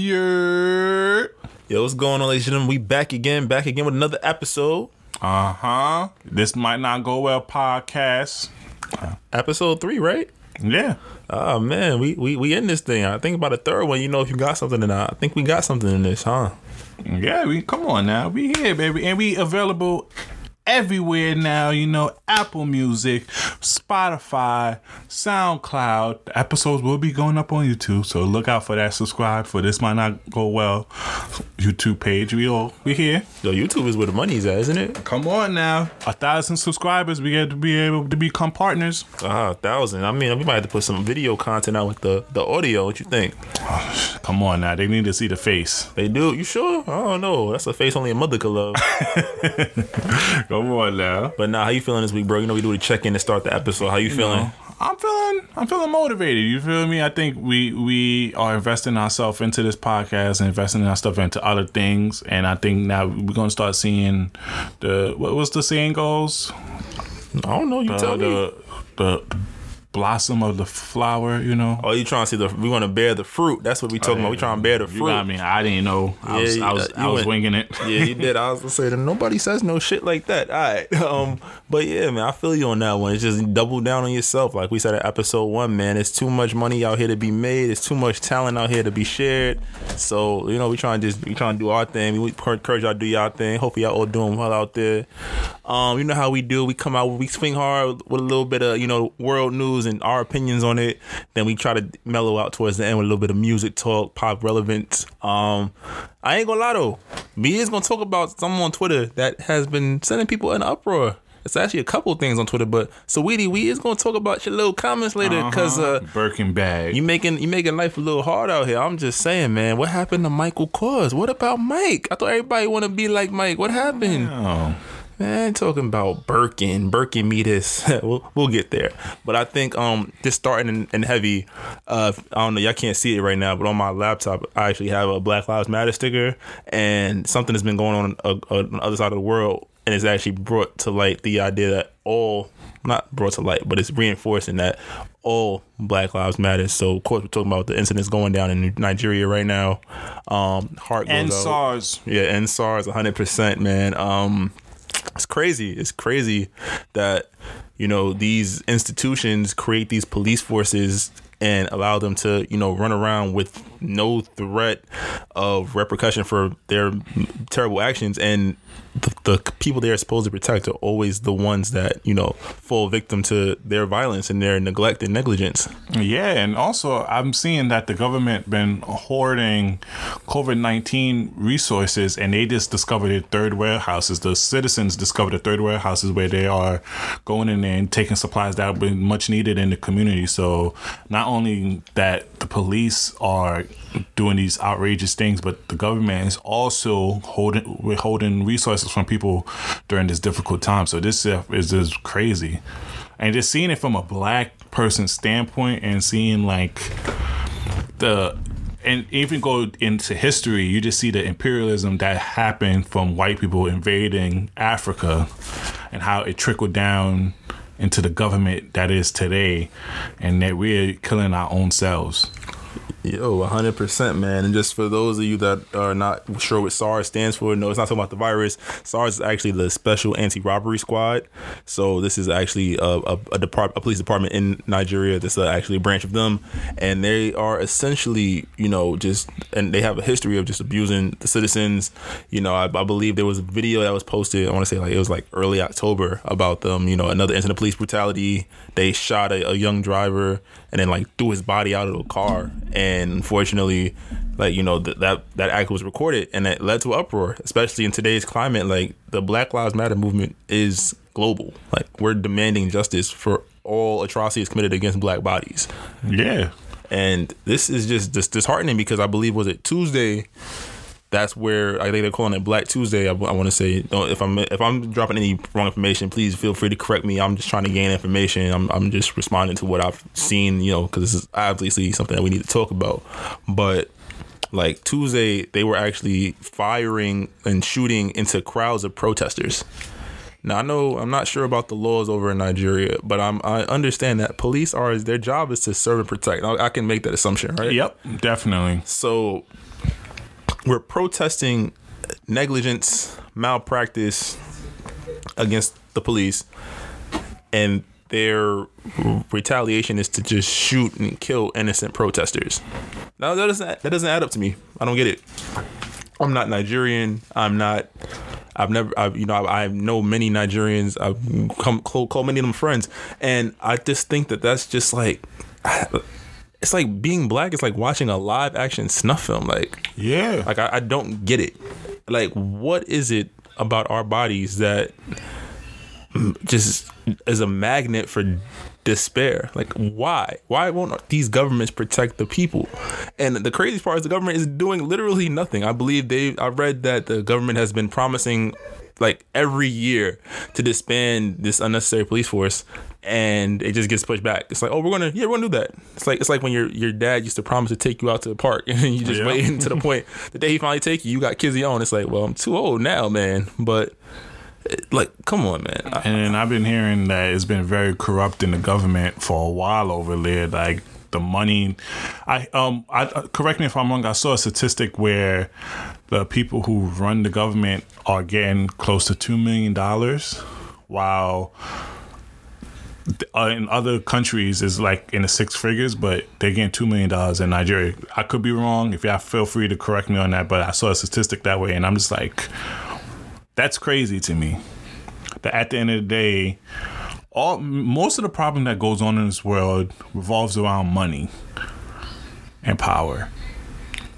Yo, what's going on, ladies and gentlemen? We back again with another episode. This might not go well podcast. Episode 3, right? Yeah. Oh man, we in this thing. I think about a third one. You know if you got something or not. I think we got something in this, huh? Yeah, we come on now. We here, baby, and we available everywhere now. You know, Apple Music, Spotify, SoundCloud. Episodes will be going up on YouTube, so look out for that. Subscribe for This Might Not Go Well YouTube page. We here. Yo, YouTube is where the money's at, isn't it? Come on now, 1,000 subscribers. We got to be able to become partners. 1,000. I mean, we might have to put some video content out with the audio. What you think? Oh, come on now, they need to see the face. They do. You sure? I don't know. That's a face only a mother could love. Come on now. But now, how you feeling this week, bro? You know we do the check in to start the episode. How you feeling? No. I'm feeling motivated. You feel me? I think we are investing ourselves into this podcast and investing our stuff into other things. And I think now we're gonna start seeing the what's the saying goes? I don't know. You tell me. The blossom of the flower, you know. Oh, you trying to see we want to bear the fruit. That's what we talking about. We trying to bear the fruit. You know what I mean? I didn't know. I was winging it. Yeah, you did. I was going to say that nobody says no shit like that. All right. But yeah, man, I feel you on that one. It's just double down on yourself. Like we said in episode 1, man, it's too much money out here to be made. It's too much talent out here to be shared. So, you know, we trying to do our thing. We encourage y'all to do y'all thing. Hopefully y'all all doing well out there. You know how we do. We come out, we swing hard with a little bit of, you know, world news and our opinions on it. Then we try to mellow out towards the end with a little bit of music talk, pop relevance. I ain't gonna lie though, me is gonna talk about someone on Twitter that has been sending people an uproar. It's actually a couple things on Twitter, but Saweetie, we is gonna talk about your little comments later because Birkin bag. You making life a little hard out here. I'm just saying, man, what happened to Michael Kors? What about Mike? I thought everybody wanna be like Mike. What happened? Oh. Man, talking about Birkin me this. We'll get there. But I think just starting in heavy, I don't know, y'all can't see it right now, but on my laptop, I actually have a Black Lives Matter sticker, and something that's been going on the other side of the world, and it's actually brought to light the idea that it's reinforcing that all Black Lives Matter. So, of course, we're talking about the incidents going down in Nigeria right now. Heart goes and out. SARS. Yeah, and SARS, 100%, man. It's crazy that, you know, these institutions create these police forces and allow them to, you know, run around with no threat of repercussion for their terrible actions. And the people they are supposed to protect are always the ones that, you know, fall victim to their violence and their neglect and negligence. Yeah, and also I'm seeing that the government been hoarding COVID-19 resources, and they just discovered the third warehouses. The citizens discovered the third warehouses where they are going in there and taking supplies that have been much needed in the community. So not only that the police are doing these outrageous things, but the government is also withholding resources from people during this difficult time. So this is just crazy. And just seeing it from a Black person's standpoint, and seeing like and even go into history, you just see the imperialism that happened from white people invading Africa and how it trickled down into the government that is today, and that we're killing our own selves. Yo, 100%, man. And just for those of you that are not sure what SARS stands for, no, it's not talking about the virus. SARS is actually the Special Anti-Robbery Squad. So this is actually a police department in Nigeria. This is actually a branch of them. And they are essentially, you know, and they have a history of just abusing the citizens. You know, I believe there was a video that was posted, I want to say it was early October, about them, you know, another incident of police brutality. They shot a young driver and then threw his body out of the car. And unfortunately, that act was recorded, and it led to an uproar, especially in today's climate. The Black Lives Matter movement is global. We're demanding justice for all atrocities committed against Black bodies. Yeah. And this is just disheartening because I believe, was it Tuesday? That's where I think they're calling it Black Tuesday. I want to say, if I'm dropping any wrong information, please feel free to correct me. I'm just trying to gain information. I'm just responding to what I've seen, you know, because this is obviously something that we need to talk about. But Tuesday, they were actually firing and shooting into crowds of protesters. Now, I know I'm not sure about the laws over in Nigeria, but I understand that police their job is to serve and protect. I can make that assumption, right? Yep, definitely. So we're protesting negligence, malpractice against the police, and their retaliation is to just shoot and kill innocent protesters. Now that doesn't add up to me. I don't get it. I'm not Nigerian. I know many Nigerians. I've called many of them friends, and I just think that's just like, it's like being black is like watching a live action snuff film. Like, yeah, like I don't get it. Like, what is it about our bodies that just is a magnet for despair? Like, why won't these governments protect the people? And the craziest part is the government is doing literally nothing. I believe I read that the government has been promising like every year to disband this unnecessary police force, and it just gets pushed back. It's like, oh, we're gonna do that. It's like when your dad used to promise to take you out to the park, and you just wait until the point the day he finally take you got kids of your own. It's like, well, I'm too old now, man. But like, come on, man. And I've been hearing that it's been very corrupt in the government for a while over there. Like the money, I correct me if I'm wrong. I saw a statistic where the people who run the government are getting close to $2 million, while in other countries is like in the six figures, but they're getting $2 million in Nigeria. I could be wrong. If y'all feel free to correct me on that, but I saw a statistic that way, and I'm just like, that's crazy to me. That at the end of the day, most of the problem that goes on in this world revolves around money and power.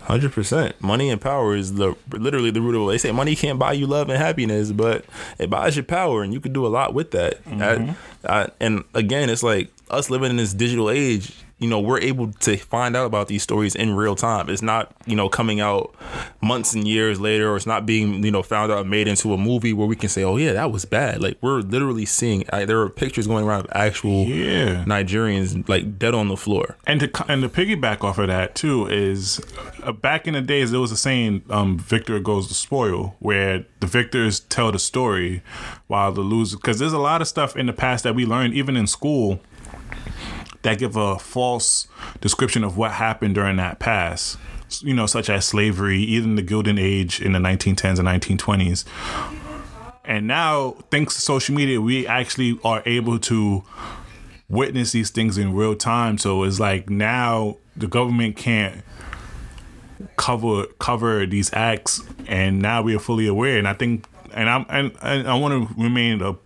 100%. Money and power is literally the root of it. They say money can't buy you love and happiness, but it buys you power, and you can do a lot with that. Mm-hmm. And again, it's like us living in this digital age. You know, we're able to find out about these stories in real time. It's not, you know, coming out months and years later, or it's not being, you know, found out and made into a movie where we can say, oh, yeah, that was bad. Like, we're literally seeing, there are pictures going around of actual Nigerians, like, dead on the floor. And to piggyback off of that, too, is back in the days, there was a saying, victor goes to spoil, where the victors tell the story while the losers, because there's a lot of stuff in the past that we learned, even in school, that give a false description of what happened during that past, you know, such as slavery, even the Golden Age in the 1910s and 1920s. And now, thanks to social media, we actually are able to witness these things in real time. So it's like now the government can't cover these acts, and now we are fully aware. And I think, and I want to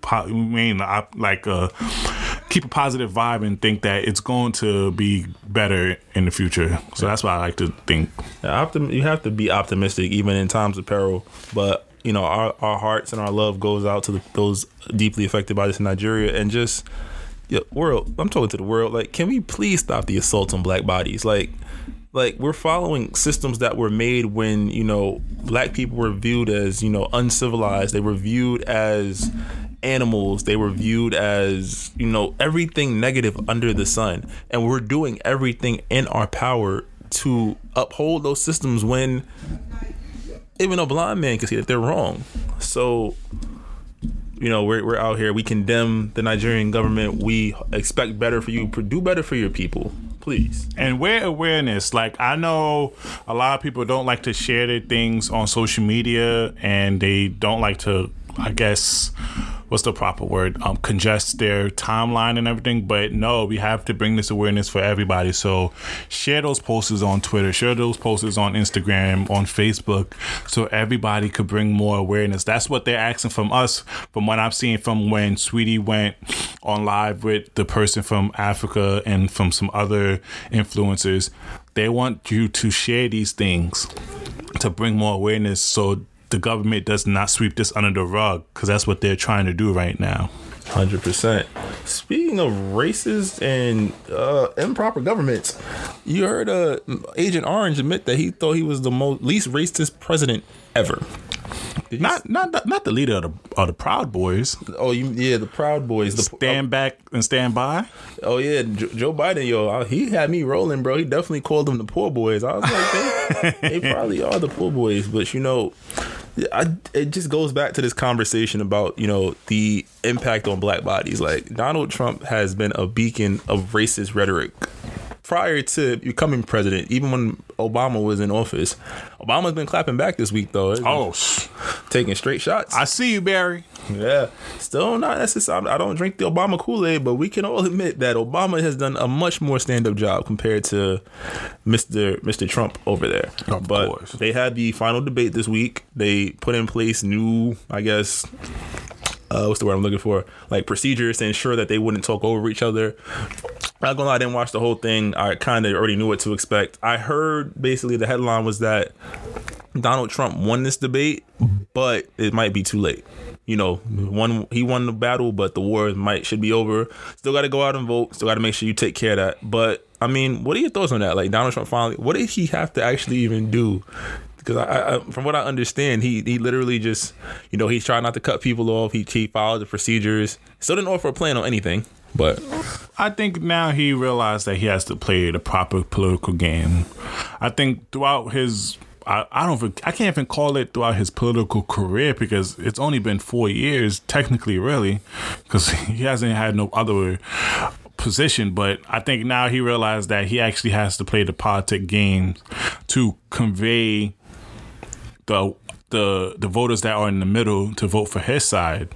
keep a positive vibe and think that it's going to be better in the future. So that's why I like to think. You have to be optimistic even in times of peril. But, you know, our hearts and our love goes out to those deeply affected by this in Nigeria. And just, world, I'm talking to the world, like, can we please stop the assaults on black bodies? Like we're following systems that were made when, you know, black people were viewed as, you know, uncivilized. They were viewed as animals. They were viewed as, you know, everything negative under the sun. And we're doing everything in our power to uphold those systems when even a blind man can see that they're wrong. So, you know, we're out here. We condemn the Nigerian government. We expect better for you. Do better for your people, please. And wear awareness. Like, I know a lot of people don't like to share their things on social media, and they don't like to, I guess, what's the proper word? Congest their timeline and everything. But no, we have to bring this awareness for everybody. So share those posters on Twitter, share those posters on Instagram, on Facebook, so everybody could bring more awareness. That's what they're asking from us, from what I've seen from when Saweetie went on live with the person from Africa and from some other influencers. They want you to share these things to bring more awareness, so the government does not sweep this under the rug, because that's what they're trying to do right now. 100%. Speaking of racist and improper governments, you heard Agent Orange admit that he thought he was the least racist president ever. Not the leader of the Proud Boys. Oh, yeah, the Proud Boys. Stand back and stand by. Oh yeah, Joe Biden, yo, he had me rolling, bro. He definitely called them the poor boys. I was like, they probably are the poor boys, but you know, it just goes back to this conversation about, you know, the impact on black bodies. Like, Donald Trump has been a beacon of racist rhetoric prior to becoming president, even when Obama was in office. Obama's been clapping back this week though. Taking straight shots. I see you, Barry. Yeah. Still not necessarily. I don't drink the Obama Kool-Aid, but we can all admit that Obama has done a much more stand-up job compared to Mr. Trump over there. Of course. They had the final debate this week. They put in place new, I guess, what's the word I'm looking for? Like procedures to ensure that they wouldn't talk over each other. Not gonna lie, I didn't watch the whole thing. I kind of already knew what to expect. I heard basically the headline was that Donald Trump won this debate, but it might be too late. You know, he won the battle, but the war should be over. Still got to go out and vote. Still got to make sure you take care of that. But I mean, what are your thoughts on that? Like Donald Trump finally, what did he have to actually even do? Because I, from what I understand, he literally just, you know, he's trying not to cut people off. He followed the procedures. Still didn't offer a plan on anything. But I think now he realized that he has to play the proper political game. I think throughout his, I can't even call it throughout his political career because it's only been 4 years, technically, really, because he hasn't had no other position. But I think now he realized that he actually has to play the politic game to convey the voters that are in the middle to vote for his side,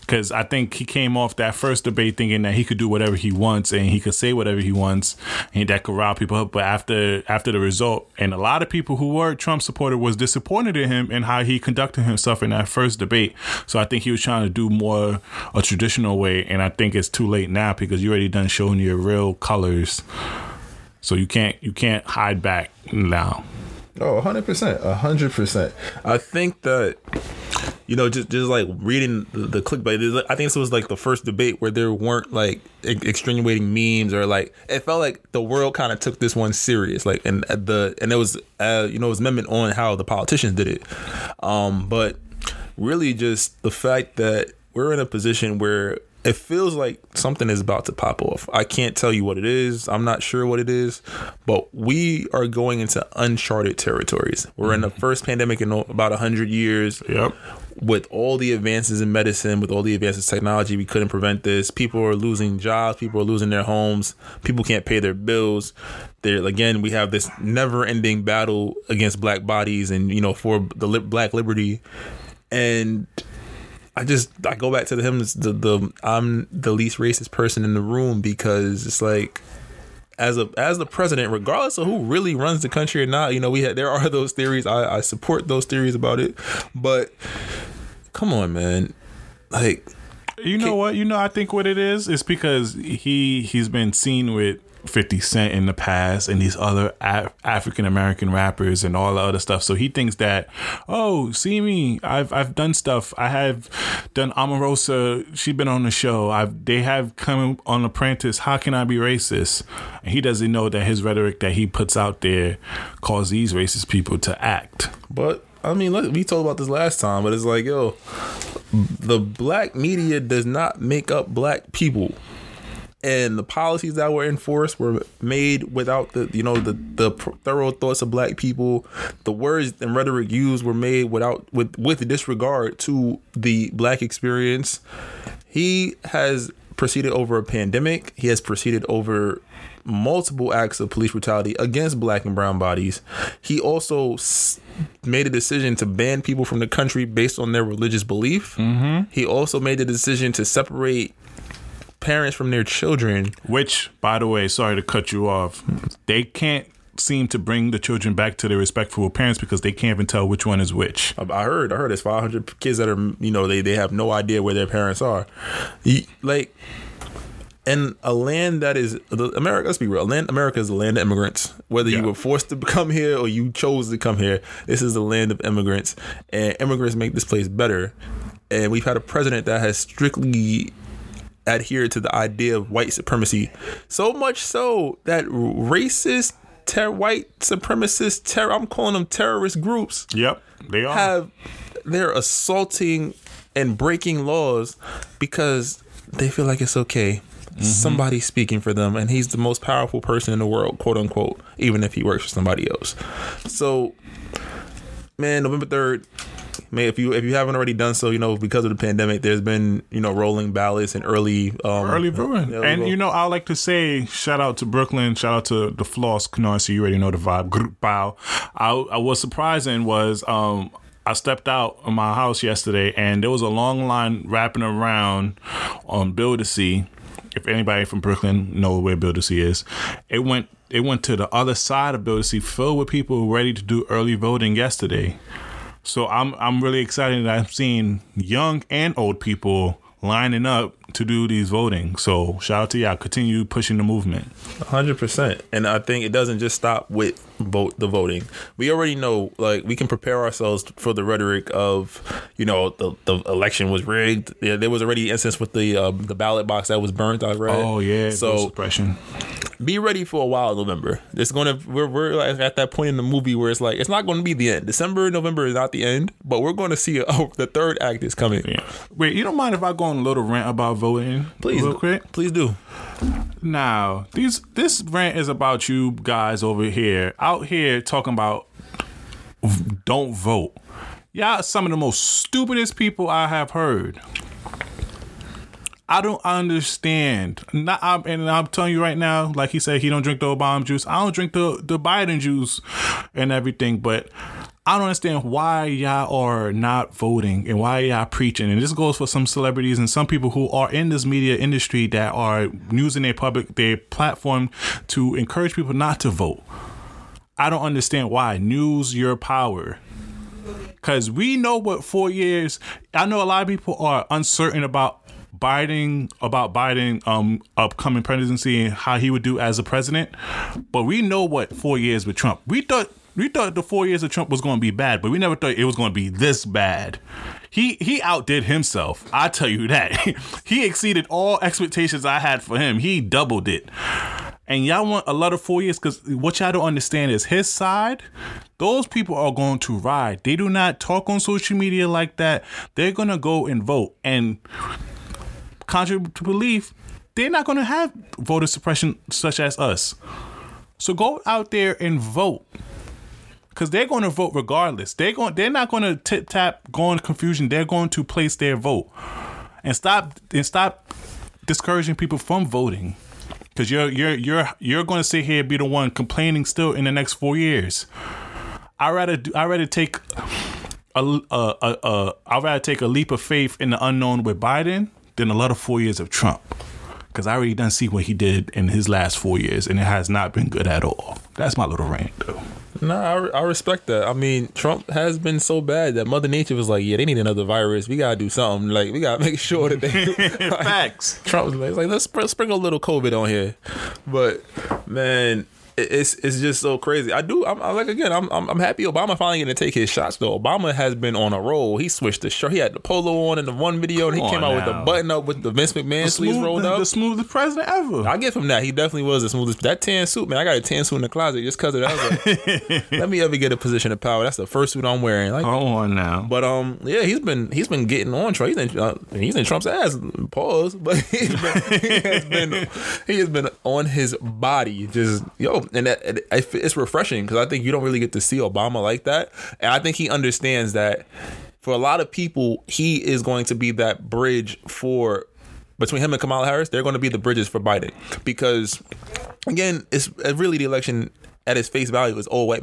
because I think he came off that first debate thinking that he could do whatever he wants and he could say whatever he wants and that could rile people up. But after the result, and a lot of people who were Trump supporters was disappointed in him and how he conducted himself in that first debate. So I think he was trying to do more a traditional way, and I think it's too late now because you already done showing your real colors, so you can't hide back now. Oh, 100%. 100%. I think that, you know, just like reading the clickbait, I think this was like the first debate where there weren't like extenuating memes, or like it felt like the world kind of took this one serious, like, and there was you know, it was amendment on how the politicians did it, but really just the fact that we're in a position where it feels like something is about to pop off. I can't tell you what it is. I'm not sure what it is, but we are going into uncharted territories. We're in the first pandemic in about 100 years. Yep. With all the advances in medicine, with all the advances in technology, we couldn't prevent this. People are losing jobs. People are losing their homes. People can't pay their bills. There, again, we have this never-ending battle against black bodies and, you know, for the black liberty. And I go back to him as I'm the least racist person in the room, because it's like, as the president, regardless of who really runs the country or not, you know, there are those theories. I support those theories about it, but come on, man, like, you know what, you know, I think what it is, it's because he's been seen with 50 Cent in the past and these other African American rappers and all the other stuff. So he thinks that, oh, see me, I've done stuff. I have done Omarosa. She's been on the show. They have come on Apprentice. How can I be racist? And he doesn't know that his rhetoric that he puts out there causes these racist people to act. But I mean, look, we talked about this last time, but it's like, yo, the black media does not make up black people. And the policies that were enforced were made without the, you know, the thorough thoughts of black people. The words and rhetoric used were made with disregard to the black experience. He has proceeded over a pandemic. He has proceeded over multiple acts of police brutality against black and brown bodies. He also made a decision to ban people from the country based on their religious belief. Mm-hmm. He also made the decision to separate parents from their children, which, by the way, sorry to cut you off, they can't seem to bring the children back to their respectful parents because they can't even tell which one is which. I heard there's 500 kids that are, you know, they have no idea where their parents are. Like, and a land that is America, let's be real, America is the land of immigrants. Whether you were forced to come here or you chose to come here, this is the land of immigrants, and immigrants make this place better. And we've had a president that has strictly adhere to the idea of white supremacy, so much so that racist white supremacist I'm calling them terrorist groups, yep, they are, they're assaulting and breaking laws because they feel like it's okay. Mm-hmm. Somebody's speaking for them, and he's the most powerful person in the world, quote unquote, even if he works for somebody else. So, man, November 3rd, If you haven't already done so, you know, because of the pandemic, there's been, you know, rolling ballots and early voting. And, you know, I like to say shout out to Brooklyn, shout out to the Floss, Canarsie, you already know the vibe. Bow. I was surprising was I stepped out of my house yesterday and there was a long line wrapping around on Build-A-See. If anybody from Brooklyn know where Build-A-See is, it went to the other side of Build-A-See, filled with people ready to do early voting yesterday. So I'm really excited that I'm seeing young and old people lining up to do these voting. So shout out to y'all. Continue pushing the movement. 100%. And I think it doesn't just stop with the voting. We already know, like, we can prepare ourselves for the rhetoric of, you know, the election was rigged. Yeah, there was already an instance with the ballot box that was burnt, I read. Oh, yeah. So suppression. Be ready for a while, November. It's going to, we're like at that point in the movie where it's like, it's not going to be the end. December, November is not the end, but we're going to see the third act is coming. Yeah. Wait, you don't mind if I go on a little rant about voting, please, real quick? Please do. Now, this rant is about you guys over here, out here talking about don't vote. Y'all some of the most stupidest people I have heard. I don't understand. And I'm telling you right now, like he said, he don't drink the Obama juice. I don't drink the Biden juice and everything, but I don't understand why y'all are not voting and why y'all preaching. And this goes for some celebrities and some people who are in this media industry that are using their platform to encourage people not to vote. I don't understand why. Use your power. Because we know what 4 years, I know a lot of people are uncertain about Biden upcoming presidency and how he would do as a president. But we know what 4 years with Trump. We thought the 4 years of Trump was going to be bad, but we never thought it was going to be this bad. He outdid himself. I tell you that. He exceeded all expectations I had for him. He doubled it. And y'all want a lot of 4 years because what y'all don't understand is his side, those people are going to ride. They do not talk on social media like that. They're going to go and vote. And contrary to belief, they're not going to have voter suppression such as us. So go out there and vote. Because they're going to vote regardless. They're not going to tip-tap, go into confusion. They're going to place their vote. And stop discouraging people from voting. Because you're going to sit here and be the one complaining still in the next 4 years. I'd rather take a leap of faith in the unknown with Biden than a lot of 4 years of Trump. Because I already done see what he did in his last 4 years, and it has not been good at all. That's my little rant, though. No, I respect that. I mean, Trump has been so bad that Mother Nature was like, yeah, they need another virus. We got to do something. Like, we got to make sure that they like, facts. Trump was like, let's sprinkle a little COVID on here. But, man, it's just so crazy. I'm happy Obama finally going to take his shots, though. Obama has been on a roll. He switched the shirt. He had the polo on in the one video, and he came out with the button up with the Vince McMahon sleeves rolled up. The smoothest president ever. I give him that. He definitely was the smoothest. That tan suit, man. I got a tan suit in the closet just because of that. Like, let me ever get a position of power. That's the first suit I'm wearing. Like, come on now. But yeah, he's been getting on Trey. He's in Trump's ass. Pause. But he has been on his body. Just yo. And it's refreshing because I think you don't really get to see Obama like that. And I think he understands that for a lot of people, he is going to be that bridge for between him and Kamala Harris. They're going to be the bridges for Biden because, again, it's really the election at its face value is old rich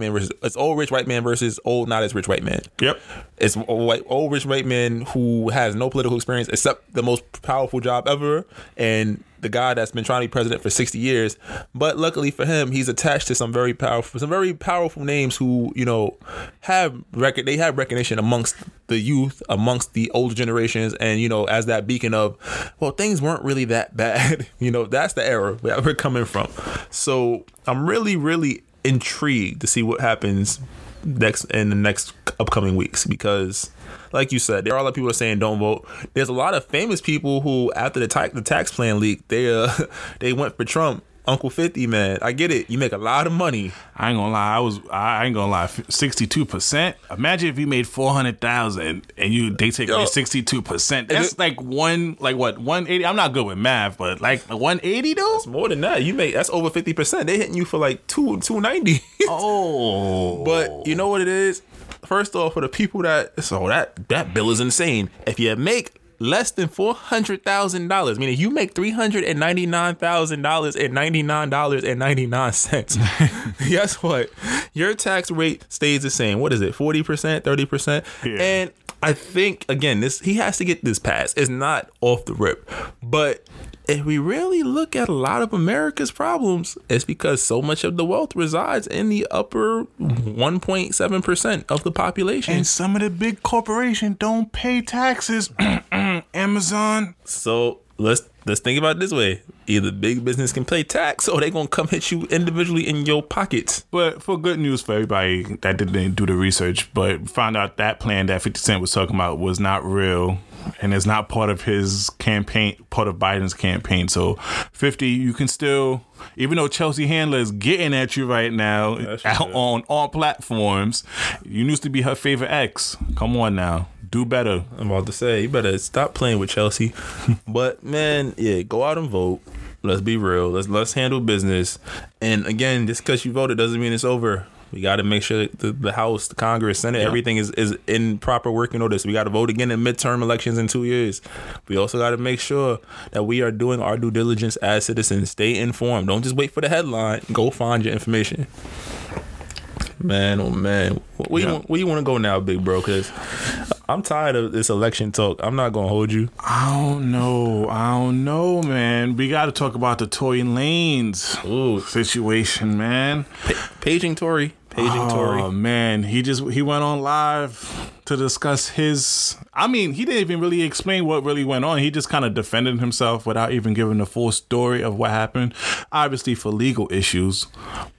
white man versus old not as rich white man. Yep. It's old rich white man who has no political experience except the most powerful job ever and the guy that's been trying to be president for 60 years. But luckily for him, he's attached to some very powerful names who, you know, have recognition amongst the youth, amongst the older generations, and, you know, as that beacon of, well, things weren't really that bad. You know, that's the era where we're coming from. So I'm really, really intrigued to see what happens next in the next upcoming weeks because, like you said, there are a lot of people that are saying don't vote. There's a lot of famous people who, after the tax plan leak, they went for Trump. Uncle 50, man, I get it. You make a lot of money. I ain't gonna lie. I ain't gonna lie. 62%. Imagine if you made 400,000 and they take away 62%. That's like 180. I'm not good with math, but like 180 though. That's more than that. That's over 50%. They hitting you for like 290. Oh, but you know what it is. first off, for the people that, so that bill is insane. If you make less than $400,000, meaning you make $399,099.99, guess what? Your tax rate stays the same. What is it? 40%, 30%? Yeah. And I think, again, he has to get this passed. It's not off the rip. But if we really look at a lot of America's problems, it's because so much of the wealth resides in the upper 1.7% of the population. And some of the big corporations don't pay taxes. Amazon. So let's think about it this way. Either big business can pay tax or they're going to come hit you individually in your pockets. But for good news for everybody that didn't do the research, but found out that plan that 50 Cent was talking about was not real and it's not part of his campaign, part of Biden's campaign. So 50, you can still, even though Chelsea Handler is getting at you right now out on all platforms, you used to be her favorite ex. Come on now. Do better. I'm about to say, you better stop playing with Chelsea. But man, yeah, go out and vote. Let's be real. Let's handle business. And again, just because you voted doesn't mean it's over. We got to make sure the House, the Congress, Senate, everything is in proper working order. So we got to vote again in midterm elections in 2 years. We also got to make sure that we are doing our due diligence as citizens. Stay informed. Don't just wait for the headline. Go find your information. Man, oh man, where you want to go now, big bro? Because I'm tired of this election talk. I'm not gonna hold you. I don't know, man. We got to talk about the Tory Lanez situation, man. Paging Tory. Oh man, he went on live to discuss his. I mean, he didn't even really explain what really went on. He just kind of defended himself without even giving the full story of what happened. Obviously for legal issues,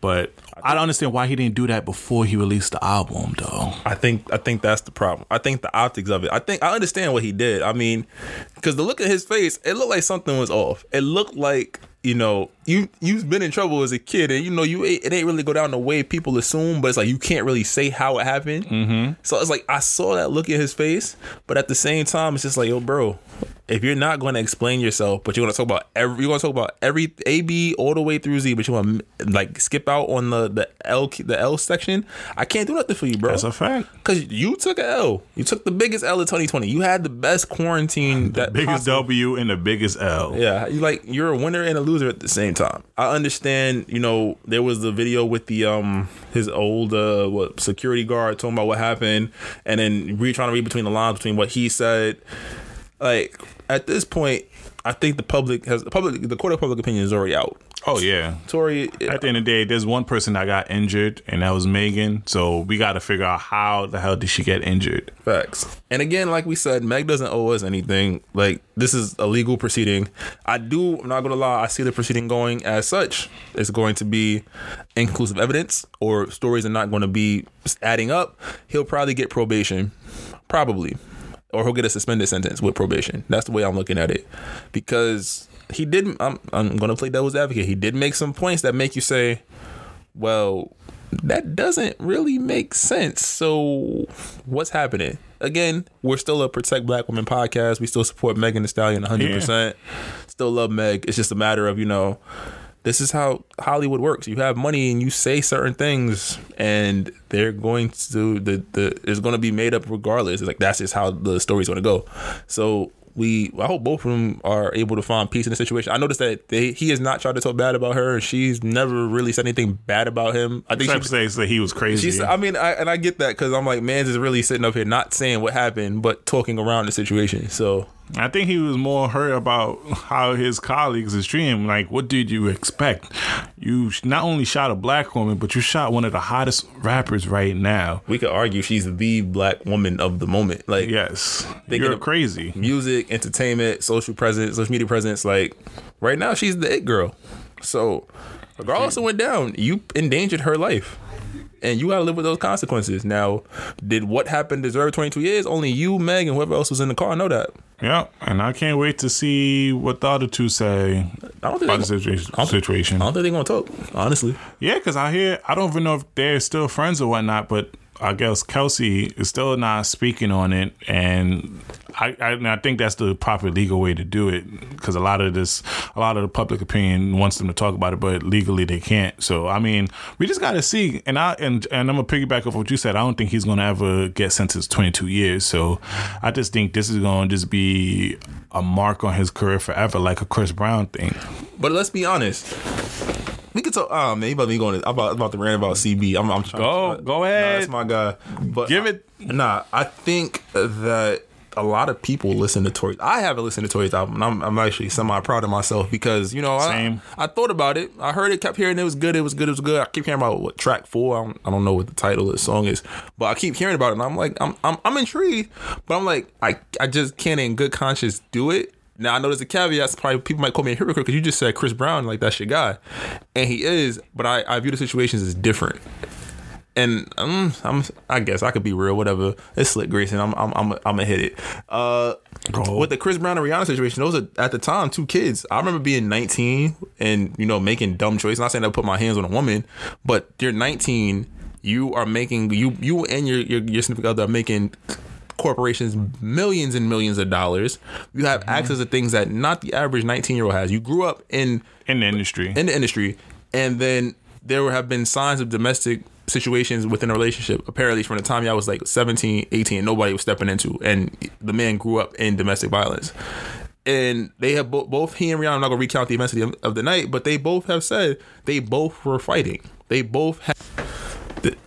but I don't understand why he didn't do that before he released the album, though. I think that's the problem. I think the optics of it. I understand what he did. I mean, because the look at his face, it looked like something was off. It looked like, you know, you've been in trouble as a kid, and you know it ain't really go down the way people assume, but it's like you can't really say how it happened. Mm-hmm. So it's like I saw that look in his face, but at the same time, it's just like, yo, bro, if you're not going to explain yourself, but you're going to talk about every A, B, all the way through Z, but you want to like skip out on the L section, I can't do nothing for you, bro. That's a fact. Because you took an L. You took the biggest L of 2020. You had the best quarantine, the biggest W and the biggest L. Yeah, you're a winner and a loser at the same time. I understand, you know, there was the video with the his old security guard talking about what happened, and then we're trying to read between the lines between what he said. Like at this point, I think the court of public opinion is already out. Oh yeah, Tory. At the end of the day, there's one person that got injured, and that was Megan. So we got to figure out how the hell did she get injured. Facts. And again, like we said, Meg doesn't owe us anything. Like this is a legal proceeding. I'm not gonna lie. I see the proceeding going as such. It's going to be inconclusive evidence, or stories are not going to be adding up. He'll probably get probation, or he'll get a suspended sentence with probation. That's the way I'm looking at it, because he did. I'm gonna play devil's advocate. He did make some points that make you say, "Well, that doesn't really make sense." So, what's happening? Again, we're still a Protect Black Women podcast. We still support Megan Thee Stallion 100%. Still love Meg. It's just a matter of, you know, this is how Hollywood works. You have money and you say certain things, and they're going to it's going to be made up regardless. It's like that's just how the story's going to go. So. I hope both of them are able to find peace in the situation. I noticed that he has not tried to talk bad about her, and she's never really said anything bad about him. I think she says that he was crazy. I get that, because I'm like, man's is really sitting up here not saying what happened, but talking around the situation. So I think he was more hurt about how his colleagues is treating him. Like, what did you expect? You not only shot a black woman, but you shot one of the hottest rappers right now. We could argue she's the black woman of the moment. Like, yes, you're crazy. Music, entertainment, social media presence. Like, right now, she's the it girl. So, regardless of what went down, you endangered her life. And you gotta live with those consequences. Now, did what happened deserve 22 years? Only you, Meg, and whoever else was in the car know that. Yeah, and I can't wait to see what the other two say about the situation. I don't think they're gonna talk, honestly. Yeah, because I don't even know if they're still friends or whatnot, but I guess Kelsey is still not speaking on it, and I think that's the proper legal way to do it, because a lot of the public opinion wants them to talk about it, but legally they can't. So I mean, we just gotta see. And I'm gonna piggyback off what you said. I don't think he's gonna ever get sentenced 22 years. So I just think this is gonna just be a mark on his career forever, like a Chris Brown thing. But let's be honest. We could talk. Man, you about to be going. I'm about to rant about CB. I'm trying. Go ahead. Nah, that's my guy. But give it. Nah, I think that a lot of people listen to Tory. I haven't listened to Tory's album, and I'm actually semi proud of myself, because you know I thought about it. I heard it, kept hearing it was good. I keep hearing about what track 4. I don't know what the title of the song is, but I keep hearing about it, and I'm like I'm intrigued, but I'm like I just can't in good conscience do it. Now, I know there's a caveat. Probably people might call me a hypocrite because you just said Chris Brown, like, that's your guy. And he is, but I view the situations as different. And I guess I could be real, whatever. It's slick, Grayson. I'm gonna hit it. With the Chris Brown and Rihanna situation, those are at the time 2 kids. I remember being 19 and, you know, making dumb choices. Not saying I put my hands on a woman, but you're 19. You are making you and your significant other are making corporations millions and millions of dollars. You have access to things that not the average 19-year-old has. You grew up in the industry, and then there have been signs of domestic situations within a relationship, apparently, from the time y'all was like 17, 18, nobody was stepping into, and the man grew up in domestic violence. And they have both he and Rihanna, I'm not gonna recount the immensity of the night, but they both have said they both were fighting, they both had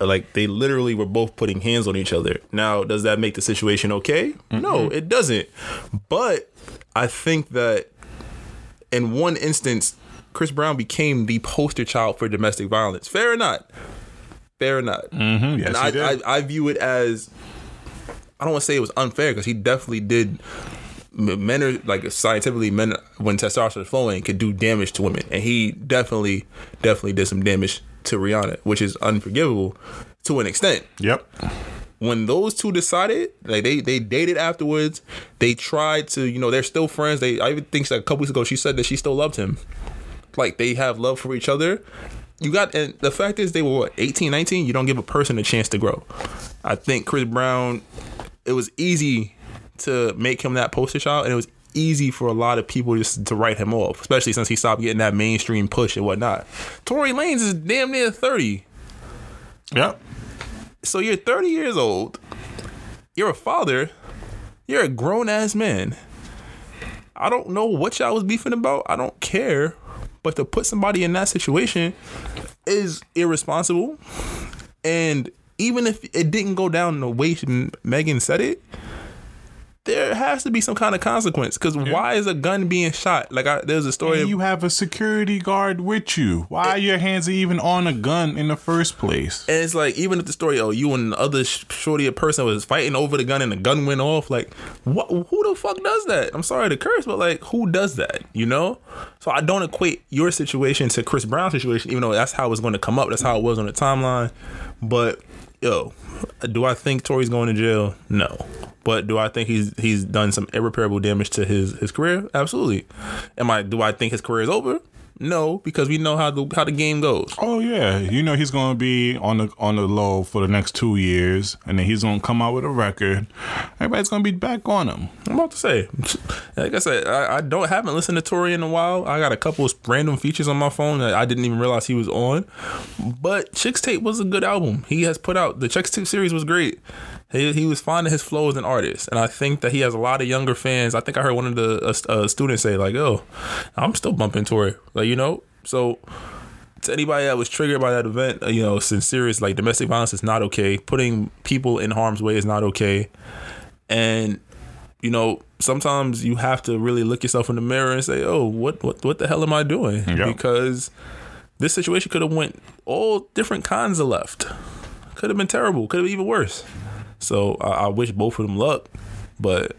like, they literally were both putting hands on each other. Now, does that make the situation okay? Mm-hmm. No, it doesn't. But I think that in one instance, Chris Brown became the poster child for domestic violence. Fair or not? Fair or not? Mm-hmm. Yes, and I view it as, I don't want to say it was unfair, because he definitely did. Men are, like, scientifically, men, when testosterone is flowing, could do damage to women, and he definitely did some damage to Rihanna, which is unforgivable to an extent. Yep. When those two decided, like, they dated afterwards, they tried to, you know, they're still friends. I even think, like, a couple weeks ago, she said that she still loved him. Like, they have love for each other. And the fact is, they were, what, 18, 19? You don't give a person a chance to grow. I think Chris Brown, it was easy to make him that poster child, and it was easy for a lot of people just to write him off, especially since he stopped getting that mainstream push and whatnot. Tory Lanez is damn near 30. Yep. So you're 30 years old, you're a father, you're a grown ass man. I don't know what y'all was beefing about, I don't care, but to put somebody in that situation is irresponsible. And even if it didn't go down the way Megan said it, there has to be some kind of consequence, because why is a gun being shot? Like, there's a story. And you have a security guard with you. Why are your hands even on a gun in the first place? And it's like, even if the story, you and the other shortier person was fighting over the gun and the gun went off, like, what? Who the fuck does that? I'm sorry to curse, but, like, who does that? You know? So I don't equate your situation to Chris Brown's situation, even though that's how it's going to come up. That's how it was on the timeline. But, yo, do I think Tory's going to jail? No. But do I think he's done some irreparable damage to his career? Absolutely. Do I think his career is over? No, because we know how the game goes. Oh yeah, you know he's gonna be on the low for the next 2 years, and then he's gonna come out with a record. Everybody's gonna be back on him. I'm about to say, like I said, I haven't listened to Tory in a while. I got a couple of random features on my phone that I didn't even realize he was on. But Chick's Tape was a good album. He has put out the Chick's Tape series was great. He was finding his flow as an artist, and I think that he has a lot of younger fans. I think I heard one of the students say, like, "Oh, I'm still bumping Tory," like, you know. So to anybody that was triggered by that event, you know, sincerest, like, domestic violence is not okay. Putting people in harm's way is not okay, and you know, sometimes you have to really look yourself in the mirror and say, "Oh, what the hell am I doing?" Yep. Because this situation could have went all different kinds of left. Could have been terrible. Could have been even worse. So I wish both of them luck, but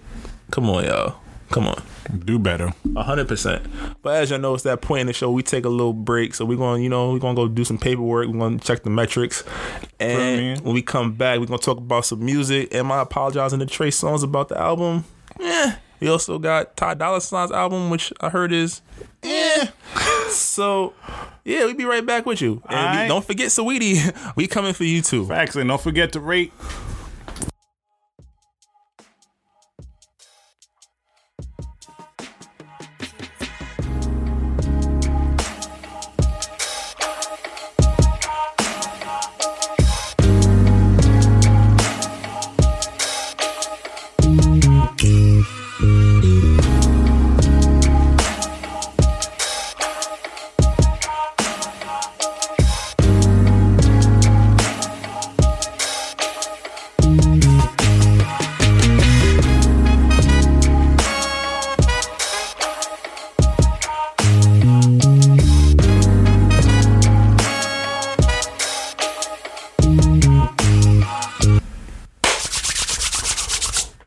come on, y'all. Come on. Do better. 100%. But as y'all know, it's that point in the show. We take a little break. So we're going to go do some paperwork. We're going to check the metrics. And when we come back, we're going to talk about some music. Am I apologizing to Trey Songz about the album? Yeah. We also got Ty Dolla $ign's album, which I heard is. So Yeah, we be right back with you. And right. Don't forget, Saweetie, we coming for you too. Facts, and don't forget to rate.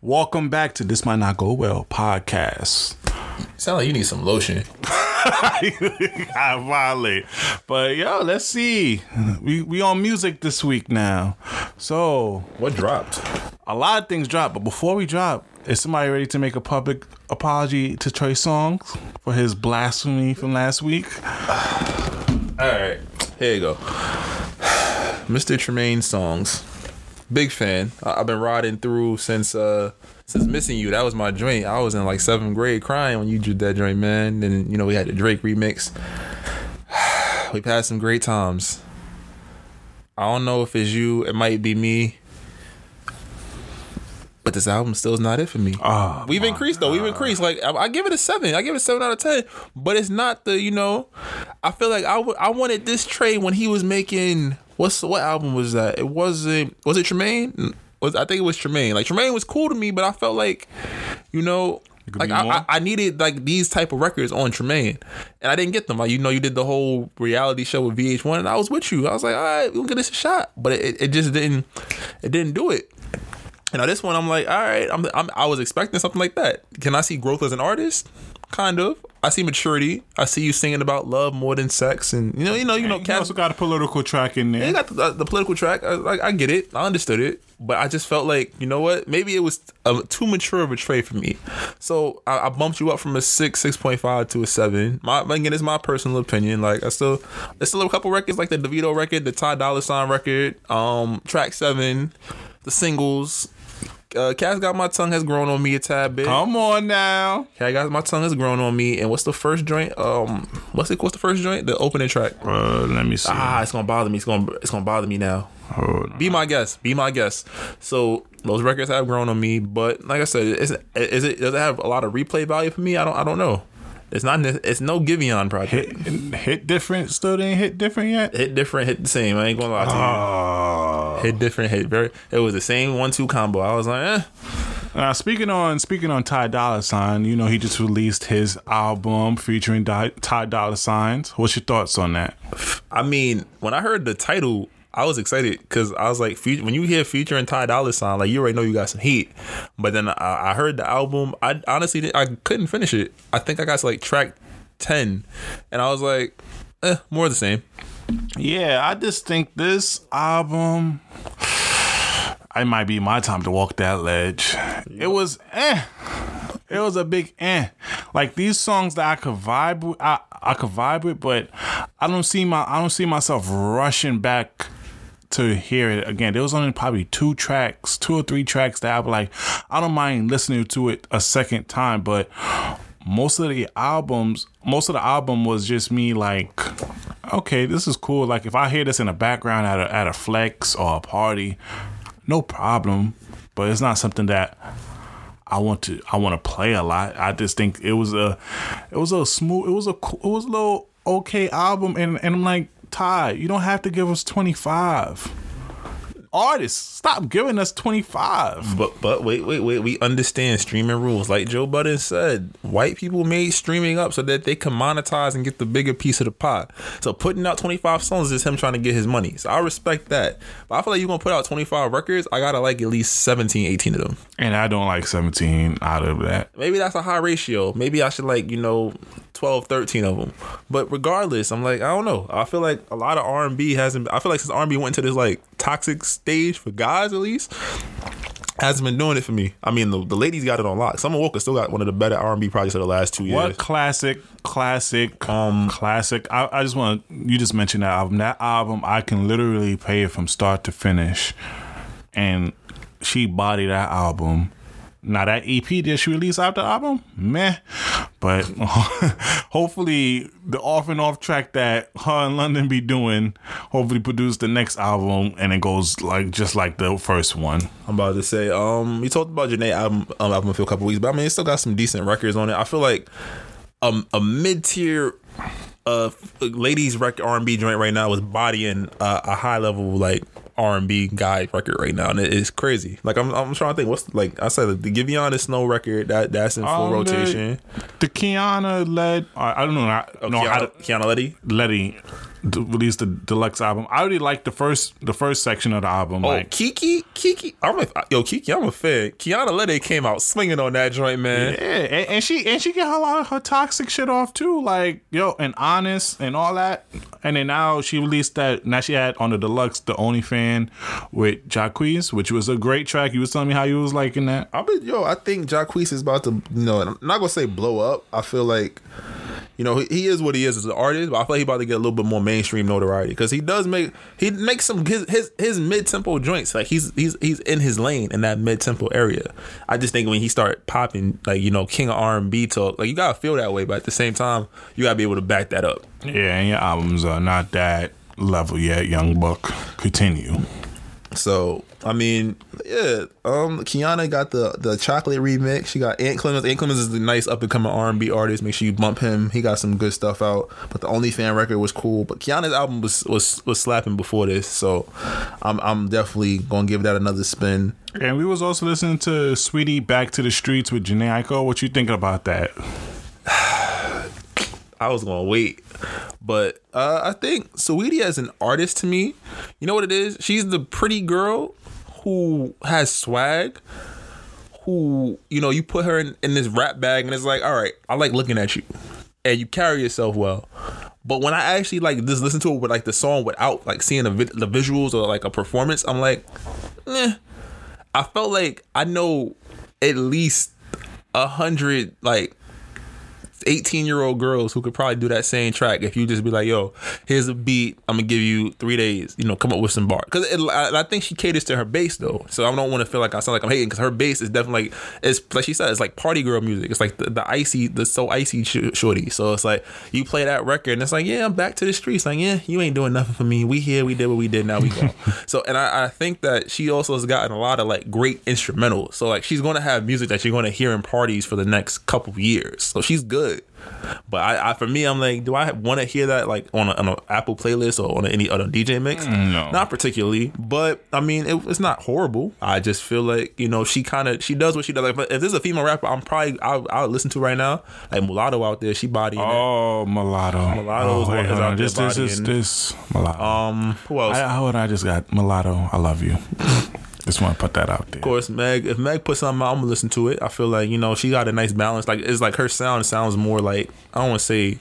Welcome back to This Might Not Go Well podcast. Sound like you need some lotion. I violate. But yo, let's see. We on music this week now. So what dropped? A lot of things dropped, but before we drop, is somebody ready to make a public apology to Trey Songz for his blasphemy from last week? Alright, here you go. Mr. Tremaine Songz. Big fan. I've been riding through since Missing You. That was my joint. I was in like 7th grade crying when you did that joint, man. Then, you know, we had the Drake remix. We've had some great times. I don't know if it's you, it might be me, but this album still is not it for me. We've increased though. We've increased. Like I give it a 7. I give it a 7 out of 10. But it's not the, you know, I feel like I wanted this Trey when he was making... What album was that? It wasn't... Was it Tremaine? I think it was Tremaine. Like, Tremaine was cool to me, but I felt like, you know... Like, I needed, like, these type of records on Tremaine. And I didn't get them. Like, you know, you did the whole reality show with VH1, and I was with you. I was like, all right, we'll give this a shot. But it just didn't... It didn't do it. And on this one, I'm like, all right, I was expecting something like that. Can I see growth as an artist? Kind of. I see maturity. I see you singing about love more than sex, and you know. You also got a political track in there. You got the political track. I get it. I understood it, but I just felt like, you know what? Maybe it was too mature of a tray for me. So I bumped you up from a 6.5 to a 7. Again, it's my personal opinion. Like there's still a couple records like the DeVito record, the Ty Dolla $ign record, track 7, the singles. Cat's Got My Tongue has grown on me a tad bit. Come on now. Cat Got My Tongue has grown on me. And what's the first joint? What's the first joint? The opening track. Let me see. It's gonna bother me. It's gonna bother me now. Hold on. Be my guest. So those records have grown on me, but like I said, does it have a lot of replay value for me? I don't know. It's no Giveon project. Hit Different still didn't hit different yet. Hit Different, hit the same. I ain't gonna lie to you. Hit Different, hit very. It was the same 1-2 combo. I was like, eh. Speaking on Ty Dolla $ign, you know he just released his album featuring Ty Dolla $ign. What's your thoughts on that? I mean, when I heard the title, I was excited because I was like, when you hear Future and Ty Dolla $ign, like you already know you got some heat. But then I heard the album. I honestly I couldn't finish it. I think I got to like track 10, and I was like, more of the same. Yeah, I just think this album, it might be my time to walk that ledge. Yeah. It was a big eh. Like these songs that I could vibe with, I could vibe with, but I don't see myself rushing back to hear it again. There was only probably 2 or 3 tracks that I was like, I don't mind listening to it a second time, but most of the album was just me like, okay, this is cool. Like if I hear this in the background at a flex or a party, no problem, but it's not something that I want to play a lot. I just think it was a little okay album, and I'm like, Ty, you don't have to give us 25. Artists, stop giving us 25. But wait. We understand streaming rules. Like Joe Budden said, white people made streaming up so that they can monetize and get the bigger piece of the pie. So putting out 25 songs is him trying to get his money. So I respect that. But I feel like you're going to put out 25 records. I got to like at least 17, 18 of them. And I don't like 17 out of that. Maybe that's a high ratio. Maybe I should like, 12, 13 of them. But regardless, I'm like, I don't know. I feel like a lot of R&B hasn't... I feel like since R&B went into this like toxic stage for guys at least, hasn't been doing it for me. I mean, the ladies got it on lock. Summer Walker still got one of the better R&B projects of the last 2 years. What classic. I just want you just mentioned that album. That album, I can literally play it from start to finish. And she bodied that album. Now that EP that she released after the album, meh. But hopefully the off and off track that her and London be doing, hopefully produce the next album and it goes like just like the first one. I'm about to say, you talked about Janae album for a couple weeks, but I mean, it still got some decent records on it. I feel like a mid tier ladies record R&B joint right now is bodying a high level like R&B guy record right now, and it's crazy. Like I'm trying to think what's like I said the Giveon and Snow record that's in full rotation. The Kiana Ledé, I don't know. Kiana Ledé released the deluxe album. I already liked the first section of the album. Oh, like, Kiki, I'm a fan. Kiana Ledé came out swinging on that joint, man. Yeah, and she got a lot of her toxic shit off too, like and Honest and all that. And then now she released that. Now she had on the deluxe The Only Fan with Jacquees, which was a great track. You was telling me how you was liking that. I think Jacquees is about to, I'm not gonna say blow up. I feel like, he is what he is as an artist, but I feel like he about to get a little bit more mainstream notoriety because he makes some his mid-tempo joints. Like he's in his lane in that mid-tempo area. I just think when he start popping, like King of R&B talk, like you gotta feel that way, but at the same time you gotta be able to back that up. Yeah, and your albums are not that level yet, young buck. Continue. So I mean, yeah. Kiana got the chocolate remix. She got Ant Clemens. Ant Clemens is a nice up and coming R&B artist. Make sure you bump him. He got some good stuff out. But the Only Fan record was cool. But Kiana's album was slapping before this. So I'm definitely gonna give that another spin. And we was also listening to Saweetie Back to the Streets with Janae Aiko. What you thinking about that? I was gonna wait, but I think Saweetie as an artist to me, you know what it is? She's the pretty girl who has swag, who you put her in this rap bag and it's like, all right, I like looking at you, and you carry yourself well. But when I actually like just listen to it with like the song without like seeing the visuals or like a performance, I'm like, I felt like I know at least 100 like 18-year-old girls who could probably do that same track if you just be like, yo, here's a beat, I'm gonna give you 3 days, come up with some bar. Cause I think she caters to her bass though, so I don't want to feel like I sound like I'm hating, cause her bass is definitely like, it's like she said, it's like party girl music. It's like the so icy shorty. So it's like you play that record and it's like, yeah, I'm back to the streets. Like, yeah, you ain't doing nothing for me. We here, we did what we did, now we go. So and I think that she also has gotten a lot of like great instrumentals. So like she's gonna have music that you're gonna hear in parties for the next couple years. So she's good. But I for me, I'm like, do I want to hear that like on an Apple playlist or on any other DJ mix? No, not particularly. But I mean, it's not horrible. I just feel like she does what she does. Like, if there's a female rapper, I'll listen to right now, like Mulatto out there. She bodying. Oh, Mulatto. Mulatto's one is out there. This Mulatto. Who else? I just got Mulatto. I love you. Just want to put that out there. Of course, Meg. If Meg puts something out, I'm going to listen to it. I feel like, she got a nice balance. Like, it's like her sound sounds more like, I don't want to say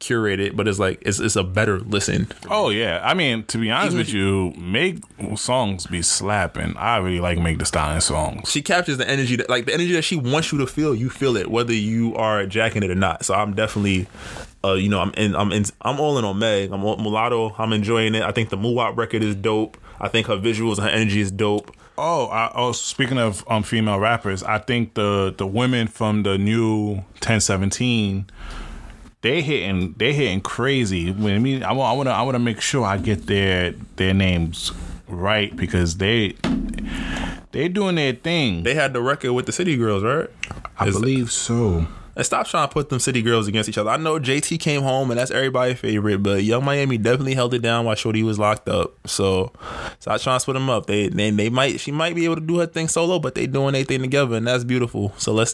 curated, but it's like, it's a better listen. Oh, yeah. I mean, to be honest with you, Meg songs be slapping. I really like Meg Thee Stallion songs. She captures the energy, the energy that she wants you to feel. You feel it, whether you are jacking it or not. So I'm definitely... I'm all in on Meg. I'm Mulatto. I'm enjoying it. I think the Muwap record is dope. I think her visuals and her energy is dope. Speaking of female rappers, I think the women from the new 1017, they hitting crazy. I mean, I want to make sure I get their names right because they doing their thing. They had the record with the City Girls, right? I believe so. And stop trying to put them City Girls against each other. I know JT came home and that's everybody's favorite, but Young Miami definitely held it down while Shorty was locked up. So stop trying to split them up. She might be able to do her thing solo, but they doing their thing together, and that's beautiful. So let's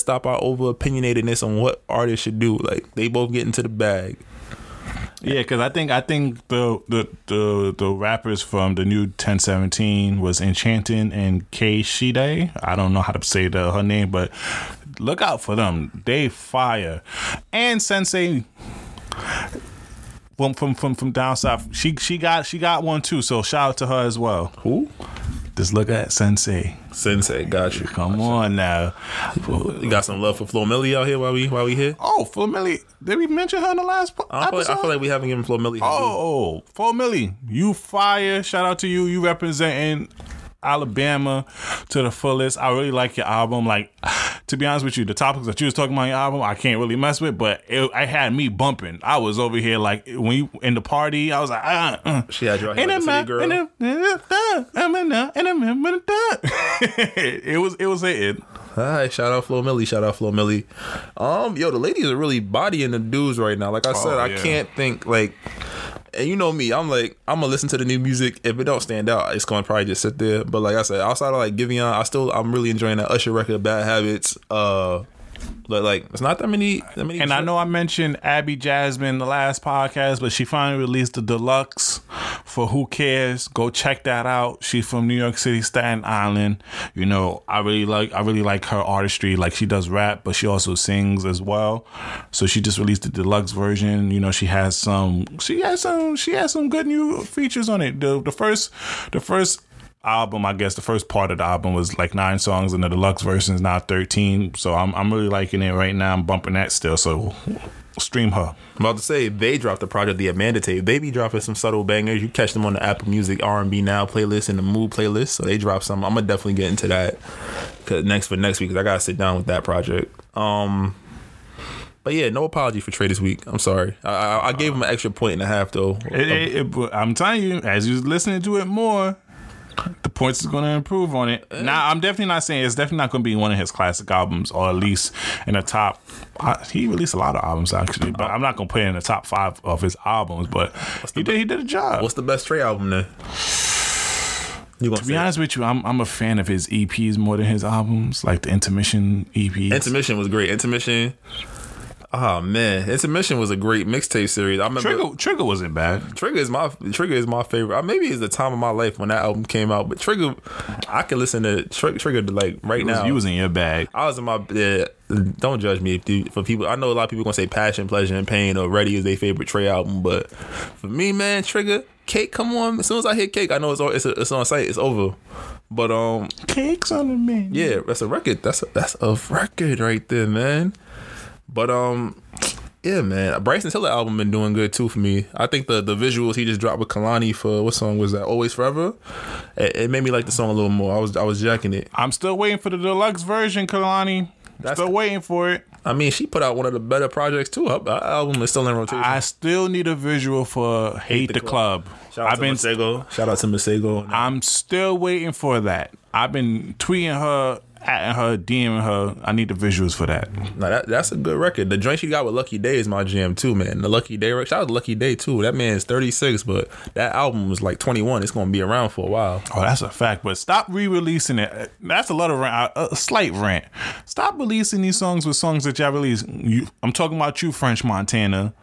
stop our over opinionatedness on what artists should do. Like, they both get into the bag. Yeah, because I think the rappers from the new 1017 was Enchantin and K. Shide. I don't know how to say her name, but look out for them. They fire. And Sensei from down south. She got one too. So shout out to her as well. Who? Just look at Sensei. Sensei, got you. Come on now. You got some love for Flo Milli out here while we here? Oh, Flo Milli. Did we mention her in the last episode? I feel like we haven't given Flo Milli. Oh, Flo Milli. You fire. Shout out to you. You representing Alabama to the fullest. I really like your album. Like, to be honest with you, the topics that you was talking about in your album, I can't really mess with, but I had me bumping. I was over here like when you in the party, I was like, she had you out here like City Girl. It was hitting. All right, shout out Flo Milli. Yo, the ladies are really bodying the dudes right now. Like I said, I can't think like. And you know me, I'm like, I'm gonna listen to the new music. If it don't stand out, it's gonna probably just sit there. But like I said, outside of like Giveon, I'm really enjoying that Usher record, Bad Habits. But like, it's not that many. And I know I mentioned Abby Jasmine in the last podcast, but she finally released the deluxe for Who Cares. Go check that out. She's from New York City, Staten Island. You know, I really like her artistry. Like, she does rap, but she also sings as well. So she just released the deluxe version. You know, she has some good new features on it. The first album, I guess the first part of the album was like 9 songs, and the deluxe version is now 13. So I'm really liking it right now. I'm bumping that still. So stream her. I'm about to say, they dropped the project, the Amanda Tape. They be dropping some subtle bangers. You catch them on the Apple Music R&B Now playlist and the Mood playlist. So they dropped some. I'm gonna definitely get into that next week. Cause I gotta sit down with that project. But yeah, no apology for Trey this week. I'm sorry. I gave him an extra 1.5 though. I'm telling you, as you're listening to it more, the points is going to improve on it. Now, I'm definitely not saying it's definitely not going to be one of his classic albums, or at least in the top. He released a lot of albums actually, but I'm not going to put it in the top 5 of his albums. But he did a job. What's the best Trey album then? To be honest with you, I'm a fan of his EPs more than his albums, like the Intermission EPs. Intermission was great. Oh man, Intermission was a great mixtape series. I remember Trigger wasn't bad. Trigger is my favorite. Maybe it's the time of my life when that album came out, but Trigger, I can listen to Trigger like right now. You was in your bag. I was in my. Don't judge me for people. I know a lot of people gonna say Passion, Pleasure, and Pain already is their favorite Trey album, but for me, man, Trigger, Cake, come on. As soon as I hear Cake, I know it's on site. It's over. But Cake's on the menu. Yeah, that's a record. That's a record right there, man. But yeah, man, Bryson Tiller album been doing good too for me. I think the visuals he just dropped with Kalani for, what song was that? Always Forever. It made me like the song a little more. I was jacking it. I'm still waiting for the deluxe version, Kalani. Still waiting for it. I mean, she put out one of the better projects too. Her album is still in rotation. I still need a visual for Hate the Club. Shout out to Masego. I'm still waiting for that. I've been tweeting her, at her, DMing her. I need the visuals for that. No, that's a good record. The joint she got with Lucky Daye is my jam too, man. The Lucky Daye record. Shout out to Lucky Daye too. That man is 36, but that album was like 21. It's gonna be around for a while. Oh, that's a fact. But stop re-releasing it. That's a lot of rant. A slight rant. Stop releasing these songs with songs that y'all release. I'm talking about you, French Montana.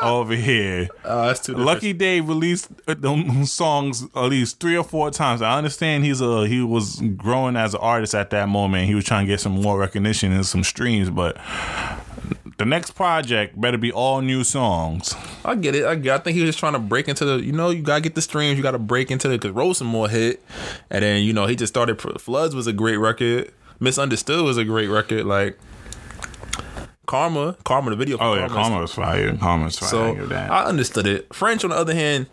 Over here, that's too Lucky Daye released those songs at least 3 or 4 times. I understand he was growing as an artist at that moment. He was trying to get some more recognition and some streams, but the next project better be all new songs. I get it. I think he was just trying to break into the. You know, you gotta get the streams. You gotta break into it because Rosemore hit, and then you know he just started. Floods was a great record. Misunderstood was a great record. Like. Karma, the video. Oh yeah, Karma was fire. So I understood it. French, on the other hand,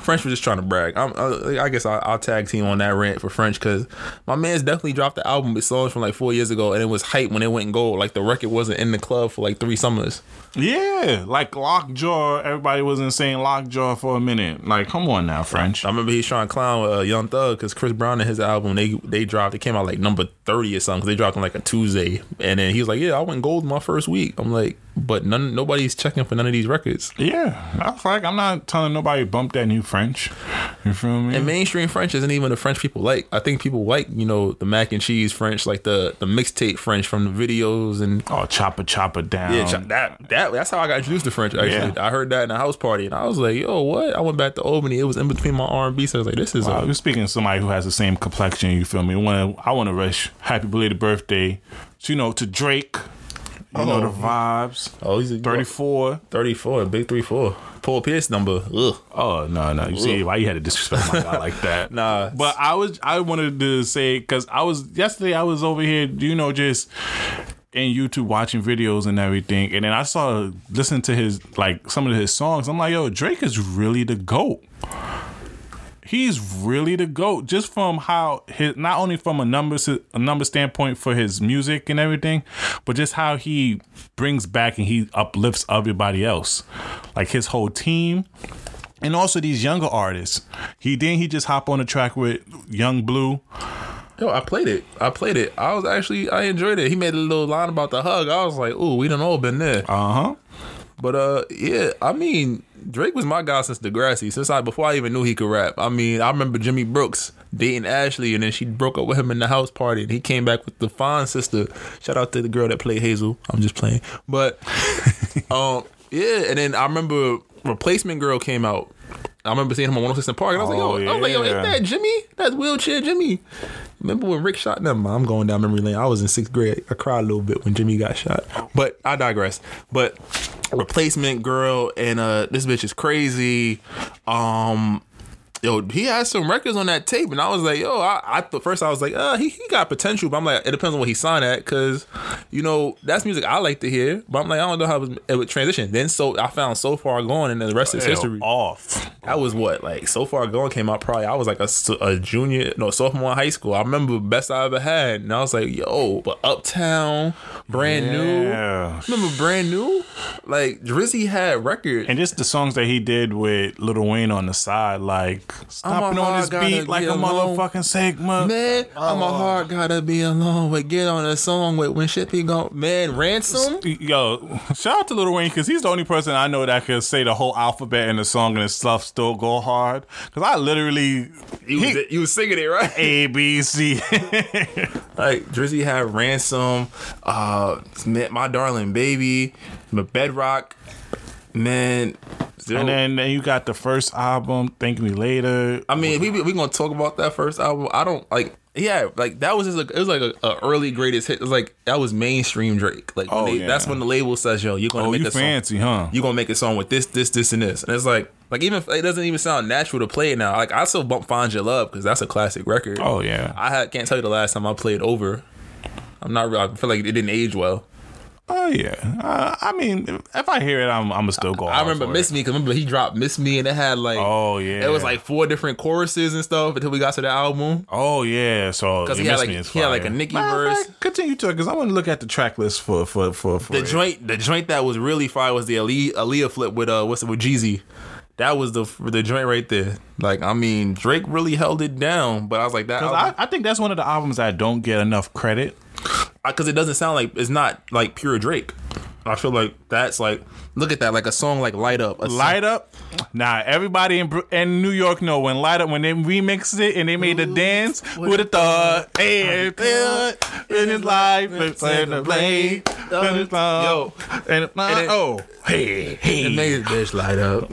French was just trying to brag. I guess I'll tag team on that rant for French because my man's definitely dropped the album with songs from like 4 years ago, and it was hype when it went gold. Like the record wasn't in the club for like 3 summers. Yeah, like Lockjaw. Everybody wasn't saying Lockjaw for a minute. Like, come on now, French. I remember he's trying to clown Young Thug because Chris Brown and his album they dropped. It came out like number 30 or something. Cause they dropped on like a Tuesday, and then he was like, "Yeah, I went gold in my first week." I'm like, but nobody's checking for none of these records. Yeah, I was like, I'm not telling nobody bump that new French. You feel me? And mainstream French isn't even the French people like. I think people like, you know, the mac and cheese French, like the mixtape French from the videos and chopper down. Yeah, that's how I got introduced to French. Actually, yeah. I heard that in a house party, and I was like, yo, what? I went back to Albany. It was in between my R&B, so I was like, this is. Wow, you're speaking to somebody who has the same complexion. You feel me? I want to rush happy belated birthday, so, you know, to Drake. You know the vibes. Oh, he's 34. Big 34. Paul Pierce number. Ugh. Oh no! You see why you had to disrespect my guy like that? Nah. But I wanted to say because yesterday I was over here, you know, just in YouTube watching videos and everything, and then I listened to his some of his songs. I'm like, yo, Drake is really the GOAT. He's really the GOAT, just from how his, not only from a number standpoint for his music and everything, but just how he brings back and he uplifts everybody else, like his whole team, and also these younger artists. He just hop on the track with Young Blue. Yo, I played it. I enjoyed it. He made a little line about the hug. I was like, ooh, we done all been there. Uh huh. But yeah, I mean, Drake was my guy since Degrassi, before I even knew he could rap. I mean, I remember Jimmy Brooks dating Ashley, and then she broke up with him in the house party, and he came back with the fine sister. Shout out to the girl that played Hazel. I'm just playing. But yeah, and then I remember Replacement Girl came out. I remember seeing him on 106 and Park, and I was like, yo, ain't that Jimmy? That's wheelchair Jimmy. Remember when Rick shot them? I'm going down memory lane. I was in 6th grade. I cried a little bit when Jimmy got shot. But I digress. But Replacement Girl and This Bitch Is Crazy. Yo, he had some records on that tape, and I was like, yo, first I was like, he got potential, but I'm like, it depends on what he signed at, because, you know, that's music I like to hear, but I'm like, I don't know how it would transition. Then I found So Far Gone, and the rest is history. Off. That was what, So Far Gone came out probably, I was like sophomore in high school. I remember Best I Ever Had, and I was like, yo, but Uptown, Brand New. Remember Brand New? Like, Drizzy had records. And just the songs that he did with Lil Wayne on the side, stomping on this beat like a motherfucking segment. Man, I'm a hard gotta be alone. But get on a song with when shit be gone. Man, Ransom. Yo, shout out to Lil Wayne, because he's the only person I know that could say the whole alphabet in the song and his stuff still go hard. Because I literally, you was singing it right. A B C. Drizzy had Ransom, My Darling Baby, My Bedrock, man. And then you got the first album, Thank Me Later. I mean, we gonna talk about that first album. I don't like. Yeah, that was just it was a early greatest hit. It was that was mainstream Drake. That's when the label says, "Yo, you're gonna make a song. Fancy, huh? You're gonna make a song with this, this, this, and this." And it's like even if it doesn't even sound natural to play it now. Like I still bump Find Your Love because that's a classic record. Oh yeah, can't tell you the last time I played Over. I feel like it didn't age well. Oh yeah, I mean, if I hear it, I'm still going. I remember Miss Me, because remember he dropped Miss Me, and it had it was 4 different choruses and stuff until we got to the album. Oh yeah, so because he had a Nicki verse. Continue to it, because I want to look at the track list for the joint. The joint that was really fire was the Aaliyah flip with with Jeezy. That was the joint right there. I mean, Drake really held it down, but I was like that. Because I think that's one of the albums that don't get enough credit. Because it doesn't sound like it's not pure Drake. I feel like that's look at that, a song like Light Up. Light Up? Nah, everybody in New York know when Light Up, when they remixed it and they made the dance, with a thought, hey, in his life, it's in the blade, in his love, and hey. It made his bitch light up.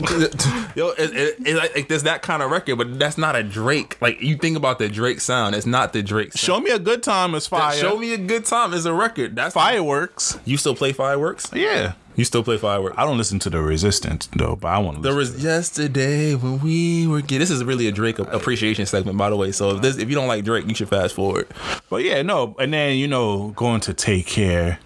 Yo, it's there's that kind of record, but that's not a Drake. You think about the Drake sound, it's not the Drake sound. Show Me a Good Time is fire. Show Me a Good Time is a record. That's Fireworks. You still play Fireworks? Yeah. You still play Fireworks? I don't listen to The Resistance, though, but I want to listen to it. Yesterday when we were... This is really a Drake appreciation segment, by the way, so if you don't like Drake, you should fast forward. But yeah, no, and then, you know, going to Take Care.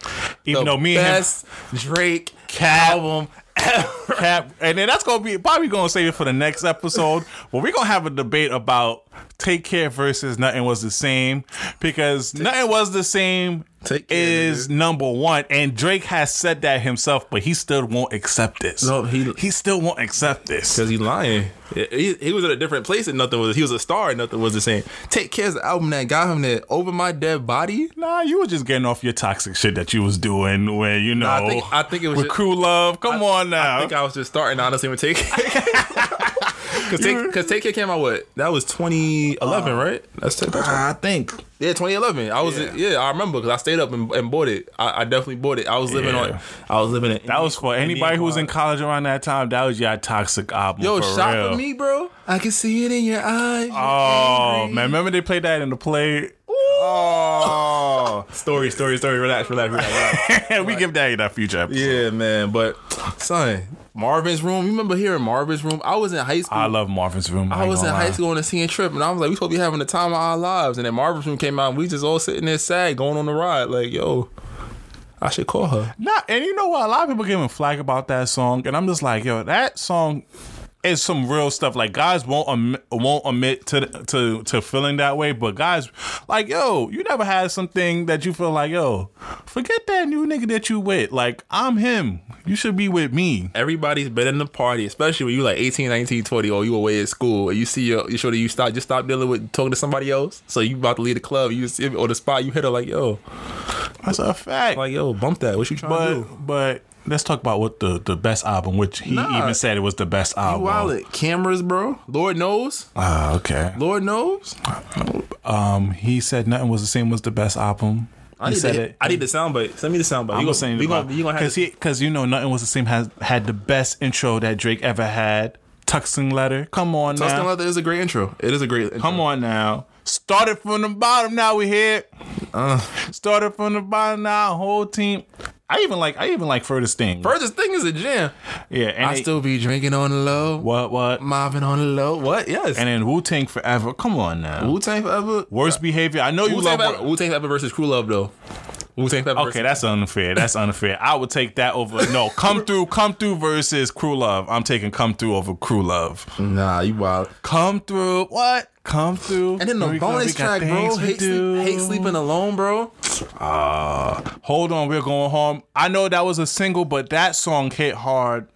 Even though me and him... Best Drake album ever. And then that's going to be... Probably going to save it for the next episode, but we're going to have a debate about Take Care versus Nothing Was the Same, because Nothing Was the Same... is number one, and Drake has said that himself, but he still won't accept this. No, he still won't accept this because he's lying. He was at a different place, and he was a star, and Nothing Was the Same. Take Care's the album that got him that Over My Dead Body. Nah, you were just getting off your toxic shit that you was doing where you know. Nah, I think it was with Crew Love. Come on now. I think I was just starting honestly with Take Care. Because Take Care came out what? That was 2011, right? That's I think. Yeah, 2011. I remember because I stayed up and bought it. I definitely bought it. I was living on it. That was for anybody who was in college around that time. That was your toxic album. Yo, shop for me, bro. I can see it in your eyes. Oh man, remember they played that in the play. Ooh. Oh. Story. Relax. We give that in our future episode. Yeah, man. But, son, Marvin's Room. You remember hearing Marvin's Room? I was in high school. I love Marvin's Room. I was in high school on a senior trip, and I was like, we supposed to be having the time of our lives. And then Marvin's Room came out, and we just all sitting there sad, going on the ride. Like, yo, I should call her. Nah, and you know what? A lot of people giving flack about that song, and I'm just like, yo, that song is some real stuff. Like, guys won't admit to feeling that way, but guys, like, yo, you never had something that you feel like, yo, forget that new nigga that you with. Like, I'm him. You should be with me. Everybody's been in the party, especially when you like 18, 19, 20, or you away at school, and you see your shorty, you stop dealing with talking to somebody else. So you about to leave the club, you see, or the spot, you hit her like, yo, that's a fact. Like, yo, bump that. What you trying to do? But let's talk about what the best album, which he even said it was the best album. Wallet, Cameras, bro. Lord knows. Ah, okay. Lord knows. He said Nothing Was the Same was the best album. I need the soundbite. Send me the soundbite. I'm saying because you know Nothing Was the Same had the best intro that Drake ever had. Tuxing Leather. Come on now. Tuxing Leather is a great intro. It is a great intro. Come on now. Started from the bottom. Now we here. Started from the bottom. Now whole team. I even like Furthest Thing. Furthest Thing is a jam. Yeah, and I still be drinking on the low. What? Mobbing on the low. What? Yes. And then Wu-Tang Forever. Come on now. Wu-Tang Forever. Worst Behavior. I know you love Wu-Tang Forever versus Crew Love though. Okay, that's unfair. I would take that over. No, Come Through versus Crew Love. I'm taking Come Through over Crew Love. Nah, you wild. Come Through. What? Come Through. And then the bonus track, bro. Hate Sleeping Alone, bro. Hold On, We're Going Home. I know that was a single, but that song hit hard.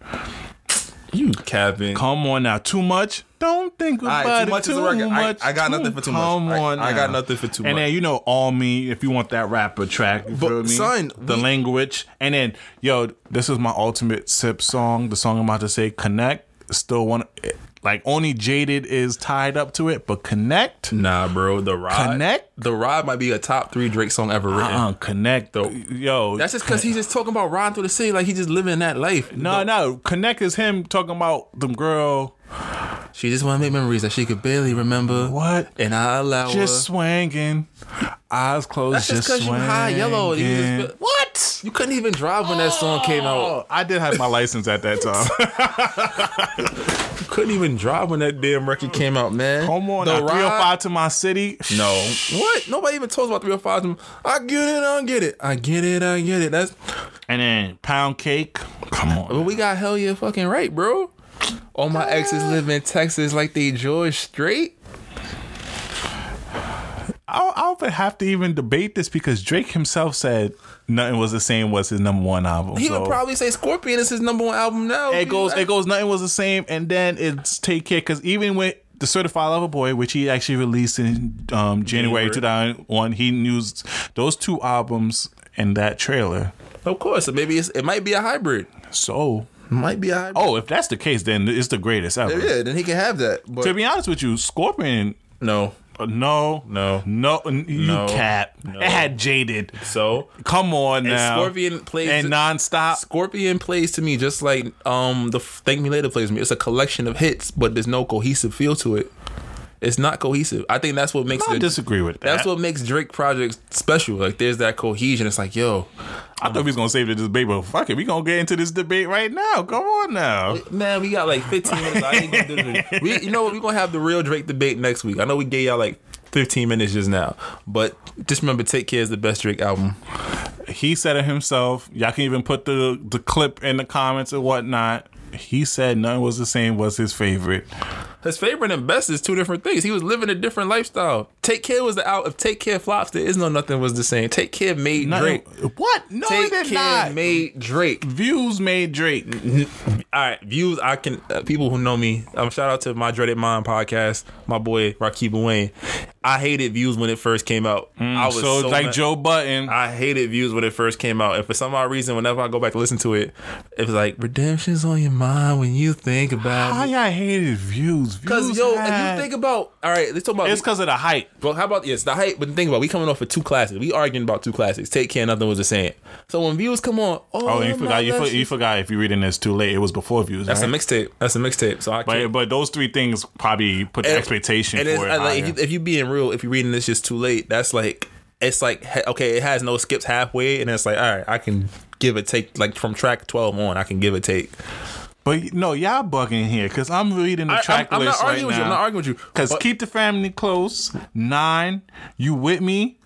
You capping. Come on now. Too Much. Don't think about Too much. I got nothing for Too Much. Come on now. I got nothing for Too Much. And then, you know, All Me, if you want that rapper track. You feel me? Son, the language. And then, yo, this is my ultimate sip song. The song I'm about to say, Connect. Still want to... Like, only Jaded is tied up to it, but Connect? Nah, bro. The Ride might be a top 3 Drake song ever written. Connect, though. Yo. That's just because he's just talking about riding through the city like he's just living that life. No. Connect is him talking about the girl. She just want to make memories that she could barely remember. What? And I allow her. Just swanging. Eyes closed, that's just because you high yellow. What? You couldn't even drive when that song came out. I did have my license at that time. You couldn't even drive when that damn record came out, man. Come on, 305 to my city. No. What? Nobody even told us about 305 to my... I get it. That's... And then Pound Cake. Come on. But we got Hell Yeah fucking right, bro. All my exes live in Texas like they George Strait. I don't have to even debate this because Drake himself said Nothing Was the Same was his number one album. He would probably say Scorpion is his number one album now. It goes Nothing Was the Same, and then it's Take Care, because even with the Certified Lover Boy, which he actually released in January 2001, he used those two albums and that trailer. Of course, so maybe it might be a hybrid. So... Might be high. Oh, if that's the case, then it's the greatest ever. Yeah, then he can have that. But to be honest with you, Scorpion. No. Cap. No. It had Jaded. So come on now. Scorpion plays and Nonstop. Scorpion plays to me just like the Thank Me Later plays to me. It's a collection of hits, but there's no cohesive feel to it. It's not cohesive. I think that's what makes it. I disagree with that. That's what makes Drake projects special. Like, there's that cohesion. It's like, yo. I thought we was going to save this debate, but fuck it. We going to get into this debate right now. Come on now. Man, we got like 15 minutes. I ain't going to do this. You know what? We're going to have the real Drake debate next week. I know we gave y'all like 15 minutes just now, but just remember, Take Care is the best Drake album. He said it himself. Y'all can even put the clip in the comments and whatnot. He said Nothing Was the Same was his favorite. His favorite and best is two different things. He was living a different lifestyle. Take Care was the out. If Take Care flops, there is no Nothing Was the Same. Take Care made Drake. What? No, it did not. Take Care made Drake. Views made Drake. All right, Views. I can people who know me. Shout out to my Dreaded Mind podcast. My boy Rakiba Wayne. I hated Views when it first came out. I was so like mad. Joe Budden. I hated Views when it first came out, and for some odd reason, whenever I go back to listen to it, it was like redemption's on your mind when you think about it. I hated Views. Because yo, if you think about, all right, let's talk about. It's because of the hype. Well, how about the hype? But think about it, we coming off of two classics. We arguing about two classics. Take Care, Nothing Was the Same. So when Views come on, you forgot. If you're reading this too late, it was before Views. That's right? A mixtape. That's a mixtape. So I can't. But those three things probably put the expectation for it. Like, if you're reading this just too late, that's like it's like, okay, it has no skips halfway, and it's like, all right, I can give it take, like from track 12 on, I can give it take. But no, y'all bugging here, because I'm reading the track list right now. I'm not arguing with you. Because Keep the Family Close, 9, You With Me,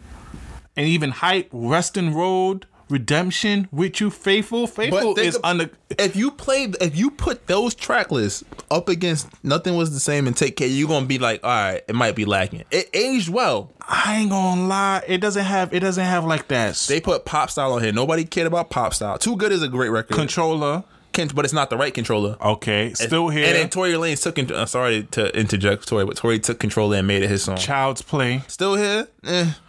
and even Hype, Restin' Road, Redemption, With You, Faithful is under. If you put those track lists up against Nothing Was the Same and Take Care, you're gonna be like, all right, it might be lacking. It aged well. I ain't gonna lie, it doesn't have like that. They put Pop Style on here. Nobody cared about Pop Style. Too Good is a great record. Controller, but it's not the right Controller. Okay, still here. And then Tory Lanez took. I'm sorry to interject, Tory, but Tory took Controller and made it his song. Child's Play, still here.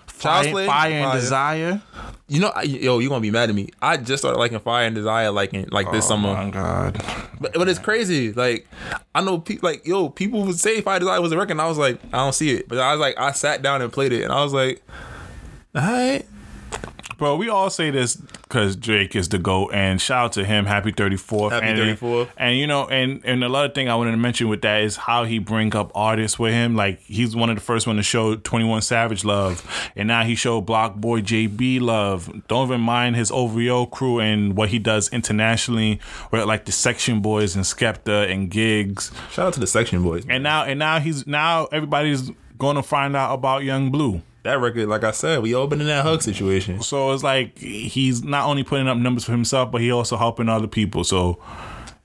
Fire and Desire. You know, you're gonna be mad at me. I just started liking Fire and Desire like this summer. Oh my god! But it's crazy. Like, I know people would say Fire and Desire was a record, and I was like, I don't see it. But I was like, I sat down and played it, and I was like, all right. Bro, we all say this because Drake is the GOAT, and shout out to him. Happy 34th. And you know, and another thing I wanted to mention with that is how he bring up artists with him. Like, he's one of the first one to show 21 Savage love, and now he showed Block Boy JB love. Don't even mind his OVO crew and what he does internationally, where like the Section Boys and Skepta and Gigs. Shout out to the Section Boys. Man. And now everybody's going to find out about Young Blue. That record, like I said, we opening that hug situation. So it's like he's not only putting up numbers for himself, but he also helping other people. So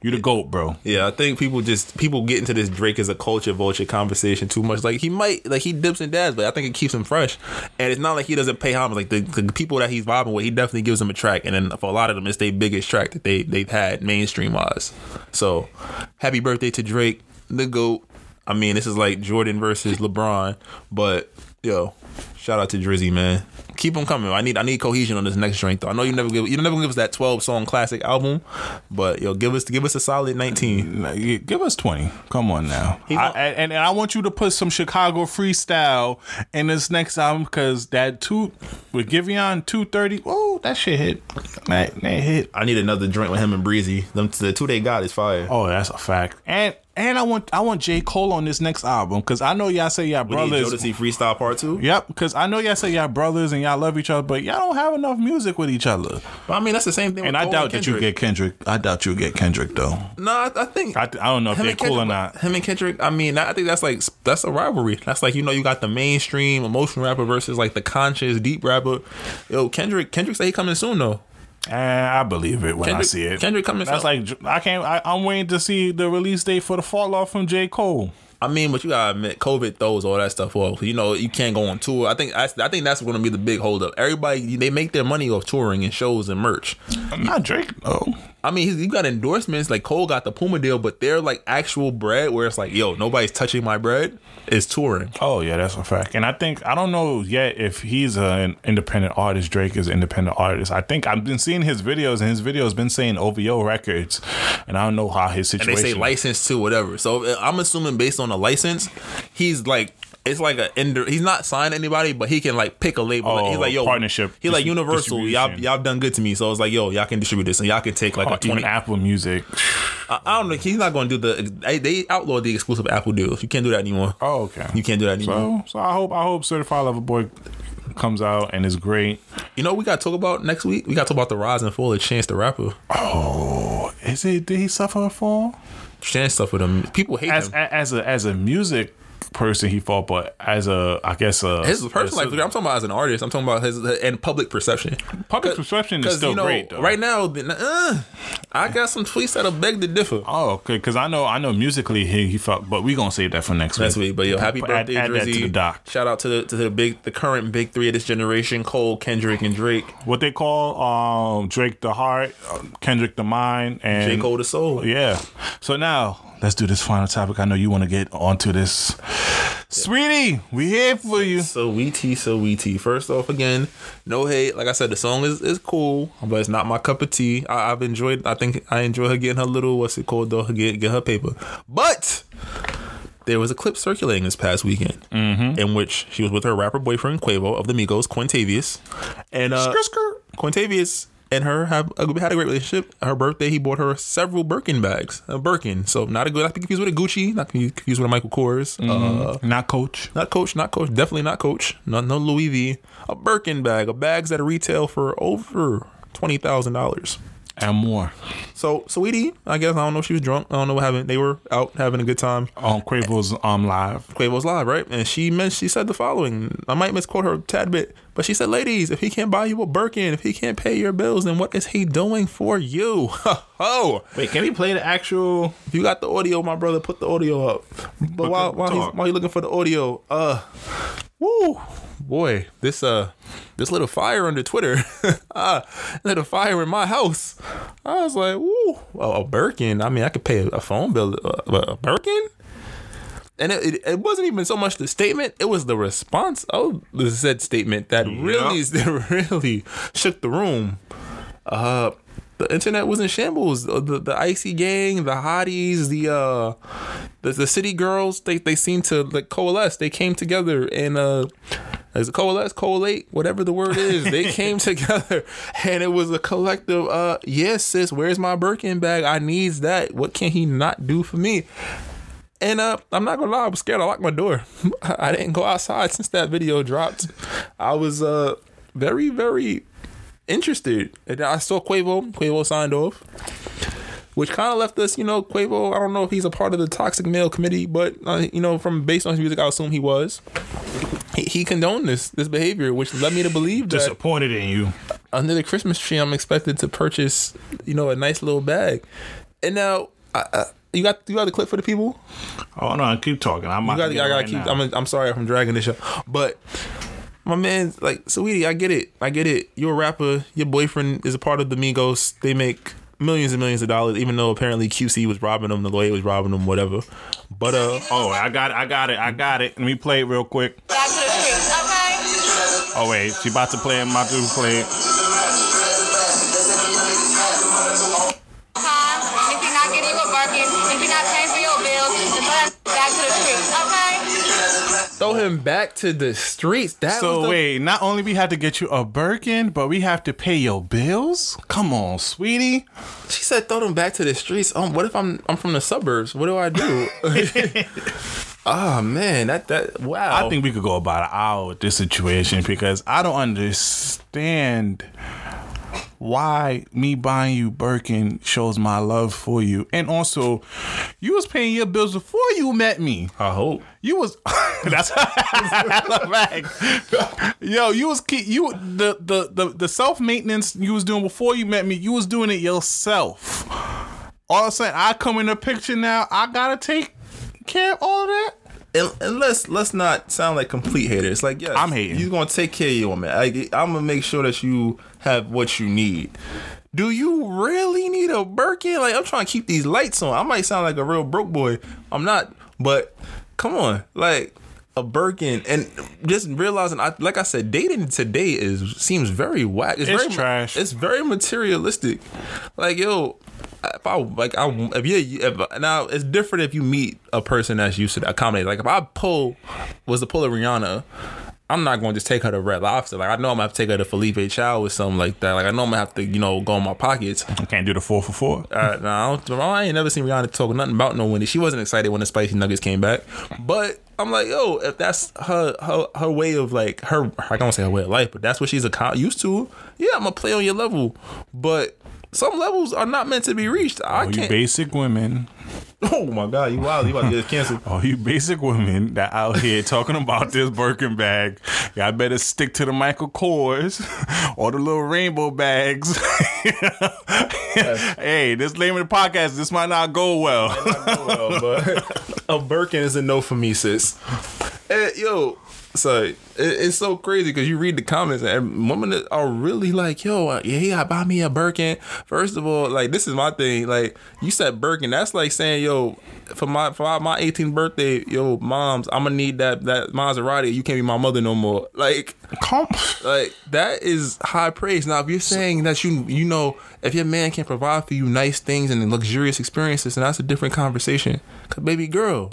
you're the GOAT, bro. Yeah, I think people get into this Drake as a culture vulture conversation too much. Like, he dips and dabs, but I think it keeps him fresh. And it's not like he doesn't pay homage. Like the people that he's vibing with, he definitely gives them a track. And then for a lot of them, it's their biggest track that they've had mainstream wise. So happy birthday to Drake, the GOAT. I mean, this is like Jordan versus LeBron, but yo, shout out to Drizzy, man. Keep them coming. I need cohesion on this next drink, though. I know you never give us that 12-song classic album, but yo, give us a solid 19. Give us 20. Come on now. And I want you to put some Chicago freestyle in this next album, because that two with Giveon 230. Oh, that shit hit. That hit. I need another drink with him and Breezy. The two they got is fire. Oh, that's a fact. And I want J. Cole on this next album, because I know y'all say y'all brothers. Jodeci to see Freestyle Part 2? Yep, because I know y'all say y'all brothers and y'all love each other, but y'all don't have enough music with each other. But I mean, that's the same thing. And with I doubt you get Kendrick though. No, I think I don't know if they're cool or not. Him and Kendrick. I mean, I think that's a rivalry. That's like, you know, you got the mainstream emotional rapper versus like the conscious deep rapper. Yo, Kendrick say he coming soon though. I believe it when Kendrick, I see it. Kendrick coming. That's soon. Like I'm waiting to see the release date for the fall off from J. Cole. I mean, but you gotta admit, COVID throws all that stuff off. You know, you can't go on tour. I think that's going to be the big holdup. Everybody, they make their money off touring and shows and merch. Not Drake, though. I mean, he got endorsements. Like, Cole got the Puma deal, but they're like actual bread where it's like, yo, nobody's touching my bread. It's touring. Oh, yeah, that's a fact. And I think, I don't know yet if he's an independent artist. Drake is an independent artist. I think I've been seeing his videos, and his videos been saying OVO Records. And I don't know how his situation. And they say licensed to whatever. So I'm assuming based on a license, he's like, it's like he's not signed to anybody, but he can like pick a label. Oh, he's like, yo, partnership. He's like, Universal, y'all done good to me, so it's like, yo, y'all can distribute this, and y'all can take like a 20. Apple Music. I don't know. He's not going to do they outlawed the exclusive Apple deals. You can't do that anymore. Oh, okay. You can't do that anymore. So I hope Certified Lover Boy comes out and is great. You know, we got to talk about next week. We got to talk about the rise and fall of Chance the Rapper. Oh, is it? Did he suffer a fall? Chance suffered him. People hate him as a music person. He fought, but as a, I guess, his personal life. I'm talking about as an artist. I'm talking about his and public perception. Public perception is still, you know, great though. Right now, I got some tweets that'll beg to differ. Oh, okay. Because I know musically he felt, but we gonna save that for next week. But yo, happy birthday, add Drizzy. That to the doc. Shout out to the current big three of this generation: Cole, Kendrick, and Drake. What they call Drake the heart, Kendrick the mind, and J. Cole the soul. Yeah. So now, let's do this final topic. I know you want to get onto this. Sweetie, we here for you. Saweetie. First off, again, no hate. Like I said, the song is cool, but it's not my cup of tea. I think I enjoy her getting her little, what's it called though? Get her paper. But there was a clip circulating this past weekend in which she was with her rapper boyfriend, Quavo of the Migos, Quintavious. And Quintavious and her had a great relationship. Her birthday, he bought her several Birkin bags. A Birkin, so not to be confused with a Gucci, not to be confused with a Michael Kors. Mm-hmm. Not Coach. Definitely not Coach. No Louis V. A Birkin bag, a bags that retail for over $20,000 and more. So Saweetie, I guess, I don't know if she was drunk, I don't know what happened. They were out having a good time on Quavo's live. Quavo's live, right? And she said the following. I might misquote her a tad bit, but she said, "Ladies, if he can't buy you a Birkin, if he can't pay your bills, then what is he doing for you?" Oh, wait, can we play the actual? If you got the audio, my brother, put the audio up. But while you're looking for the audio, woo. Boy, this little fire under Twitter lit a fire in my house. I was like, "Ooh, a Birkin." I mean, I could pay a phone bill, a Birkin. And it wasn't even so much the statement; it was the response of the said statement that really shook the room. The internet was in shambles. The Icy Gang, the Hotties, the City Girls. They seemed to coalesce. They came together and. As coalesce, collate, whatever the word is, they came together, and it was a collective. Yes, sis, where's my Birkin bag? I needs that. What can he not do for me? And I'm not gonna lie, I was scared. I locked my door. I didn't go outside since that video dropped. I was very, very interested. And I saw Quavo. Quavo signed off, which kind of left us, Quavo. I don't know if he's a part of the toxic male committee, but based on his music, I assume he was. He condoned this behavior, which led me to believe that disappointed in you. Under the Christmas tree, I'm expected to purchase, a nice little bag. And now, you got the clip for the people? Oh no, keep talking. I'm sorry if I'm dragging this up, but my man's like, "Saweetie, I get it. You're a rapper. Your boyfriend is a part of the Migos. They make millions and millions of dollars, even though apparently QC was robbing them, the lawyer was robbing them, whatever. But I got it. Let me play it real quick. Back to the streets, okay? Oh wait, she about to play it. My dude play it. If you're not getting a Birkin, if you're not paying for your bills, then back to the streets, okay? Throw him back to the streets. Not only we have to get you a Birkin, but we have to pay your bills? Come on, Saweetie. She said throw them back to the streets. What if I'm from the suburbs? What do I do? Oh man, that wow. I think we could go about an hour with this situation because I don't understand why me buying you Birkin shows my love for you. And also, you was paying your bills before you met me. I hope. You was that's right. Yo, you was the self-maintenance you was doing before you met me, you was doing it yourself. All of a sudden I come in the picture now, I gotta take care of all of that. And let's not sound like complete haters. Like, yes, I'm hating. You're gonna take care of your woman. I'm gonna make sure that you have what you need. Do you really need a Birkin? Like, I'm trying to keep these lights on. I might sound like a real broke boy. I'm not, but come on, like a Birkin. And just realizing, like I said, dating today seems very whack. It's very trash. It's very materialistic. Like, yo. Now it's different if you meet a person that's used to accommodate. Like if I was to pull a Rihanna, I'm not going to just take her to Red Lobster. Like I know I'm gonna have to take her to Felipe Chow or something like that. Like I know I'm gonna have to go in my pockets. I can't do the 4 for $4. I ain't never seen Rihanna talk nothing about no winning. She wasn't excited when the spicy nuggets came back, but I'm like, yo, if that's her way of like her, I don't say her way of life, but that's what she's used to. Yeah, I'm gonna play on your level, but. Some levels are not meant to be reached. You basic women. Oh my God, you wild. You about to get canceled. Oh, you basic women that out here talking about this Birkin bag. Y'all better stick to the Michael Kors or the little rainbow bags. Hey, this Lame in the Podcast, this might not go well. But a Birkin is a no for me, sis. Hey, yo. So it's so crazy because you read the comments and women are really like, yo, yeah, buy me a Birkin. First of all, like this is my thing. Like you said Birkin, that's like saying, yo, for my 18th birthday, yo, moms, I'm gonna need that Maserati. You can't be my mother no more. Like, like that is high praise. Now, if you're saying that if your man can provide for you nice things and luxurious experiences, and that's a different conversation. Cause baby girl,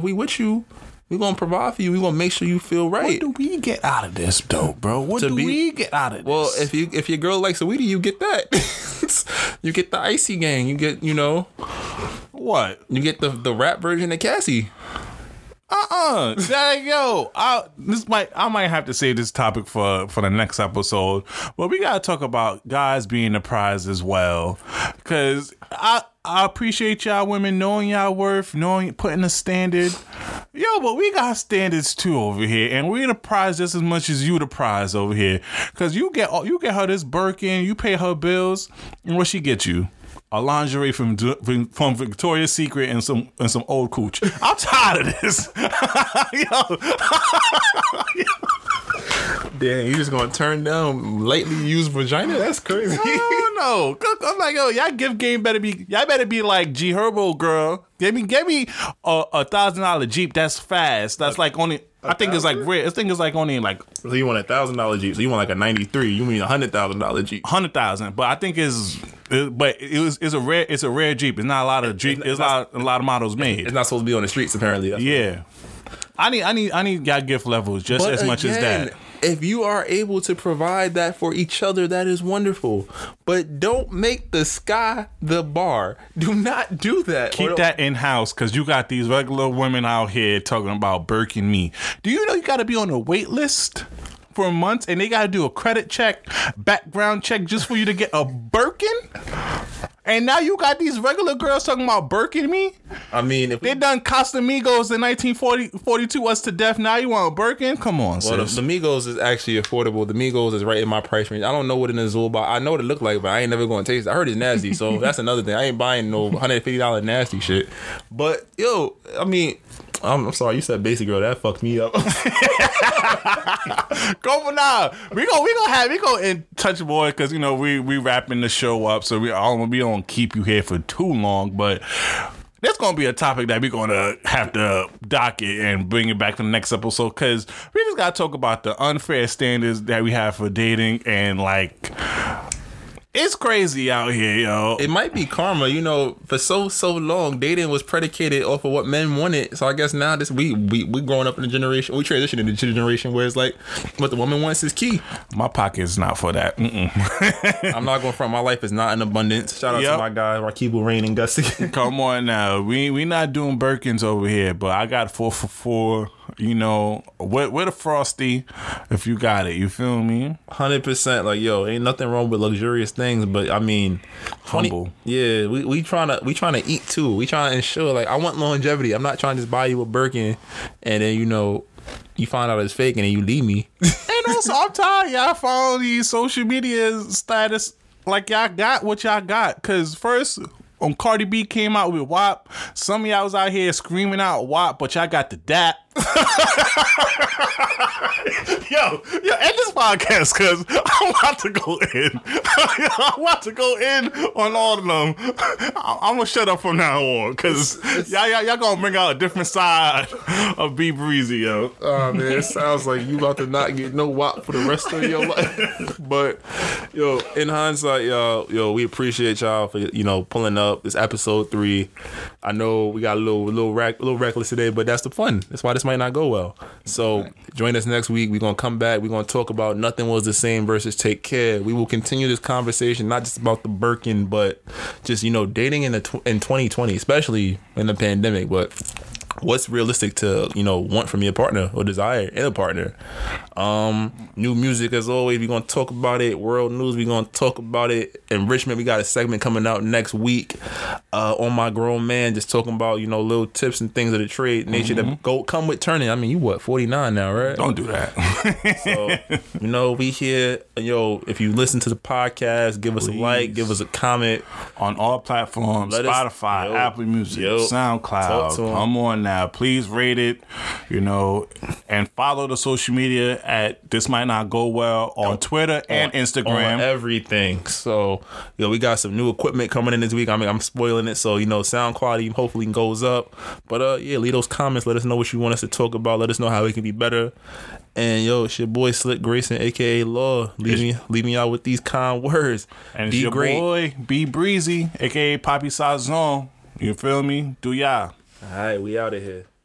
we with you. We're going to provide for you. We're going to make sure you feel right. What do we get out of this, though, bro? What do we get out of this? Well, if your girl likes Saweetie, you get that. You get the Icy Gang. You get, you know. What? You get the rap version of Cassie. Yo, I might have to save this topic for the next episode, but we gotta talk about guys being the prize as well, because I appreciate y'all women knowing y'all worth, knowing, putting a standard. Yo, but we got standards too over here, and we're the prize just as much as you the prize over here, because you get her this Birkin, you pay her bills, and what she get you? A lingerie from Victoria's Secret and some old cooch. I'm tired of this. Yo. Damn, you just gonna turn down lightly used vagina? That's crazy. I don't know. I'm like, yo, y'all gift game better be. Y'all better be like G Herbo, girl. Give me a $1,000 Jeep. That's fast. That's like only. I think it's like only like. So you want a $1,000 Jeep? So you want like a '93? You mean a $100,000 Jeep? 100,000, but I think it's. It's a rare Jeep. It's not a lot of Jeep. It's not a lot of models made. It's not supposed to be on the streets apparently. Yeah, I need y'all gift levels just but as much again, as that. If you are able to provide that for each other, that is wonderful. But don't make the sky the bar. Do not do that. Keep that in house, because you got these regular women out here talking about Birkin me. Do you know you got to be on a wait list for months, and they gotta do a credit check, background check, just for you to get a Birkin? And now you got these regular girls talking about Birkin me? I mean, if they done Costa Migos in 1942 us to death, now you want a Birkin? Come on, sis. Well, the Migos is actually affordable. The Migos is right in my price range. I don't know what an Azul bar. I know what it look like, but I ain't never gonna taste it. I heard it's nasty, so that's another thing. I ain't buying no $150 nasty shit. But yo, I mean, I'm sorry, you said basic girl. That fucked me up. Go for now. We gonna touch boy, because you know we wrapping the show up, so we don't keep you here for too long. But that's gonna be a topic that we're gonna have to dock it and bring it back to the next episode, because we just gotta talk about the unfair standards that we have for dating and like. It's crazy out here, yo. It might be karma, you know. For so long, dating was predicated off of what men wanted. So I guess now this we growing up in a generation, we transitioned into a generation where it's like, what the woman wants is key. My pocket is not for that. I'm not going front. My life is not in abundance. Shout out to my guy Rakibu Rain and Gussie. Come on now, we not doing Birkins over here, but I got 4 for 4. You know, with a frosty, if you got it, you feel me? 100%. Like, yo, ain't nothing wrong with luxurious things, but I mean, humble. Yeah, we trying to eat too. We trying to ensure, like, I want longevity. I'm not trying to just buy you a Birkin and then, you know, you find out it's fake and then you leave me. And also, I'm tired. Y'all follow these social media status. Like, y'all got what y'all got, cause first. When Cardi B came out with WAP, some of y'all was out here screaming out WAP, but y'all got the DAP. yo, end this podcast, because I'm about to go in. I'm about to go in on all of them. I'm going to shut up from now on, because y'all going to bring out a different side of B Breezy, yo. Oh, man, it sounds like you about to not get no WAP for the rest of your life. But, yo, in hindsight, yo, we appreciate y'all for, you know, pulling up. It's episode 3. I know we got a little reckless today, but that's the fun. That's why this might not go well. So join us next week. We're gonna come back. We're gonna talk about Nothing Was the Same versus Take Care. We will continue this conversation, not just about the Birkin, but just, you know, dating in 2020, especially in the pandemic. But what's realistic to, you know, want from your partner or desire in a partner. New music, as always, we're going to talk about it. World news, we're going to talk about it. Enrichment, we got a segment coming out next week on My Grown Man, just talking about, you know, little tips and things of the trade nature that go come with turning. I mean, you what, 49 now, right? Don't do that. So, you know, we here. Yo, if you listen to the podcast, give us a like, give us a comment. On all platforms, Spotify, Apple Music, SoundCloud. Come on now. Please rate it, you know, and follow the social media at This Might Not Go Well on Twitter and Instagram. On everything. So, you know, we got some new equipment coming in this week. I mean, I'm spoiling it. So, you know, sound quality hopefully goes up. But, yeah, leave those comments. Let us know what you want us to talk about. Let us know how we can be better. And, yo, it's your boy Slick Grayson, a.k.a. Law. Leave me out with these kind words. And it's your boy B Breezy, a.k.a. Poppy Sazon. You feel me? Do ya. All right, we out of here.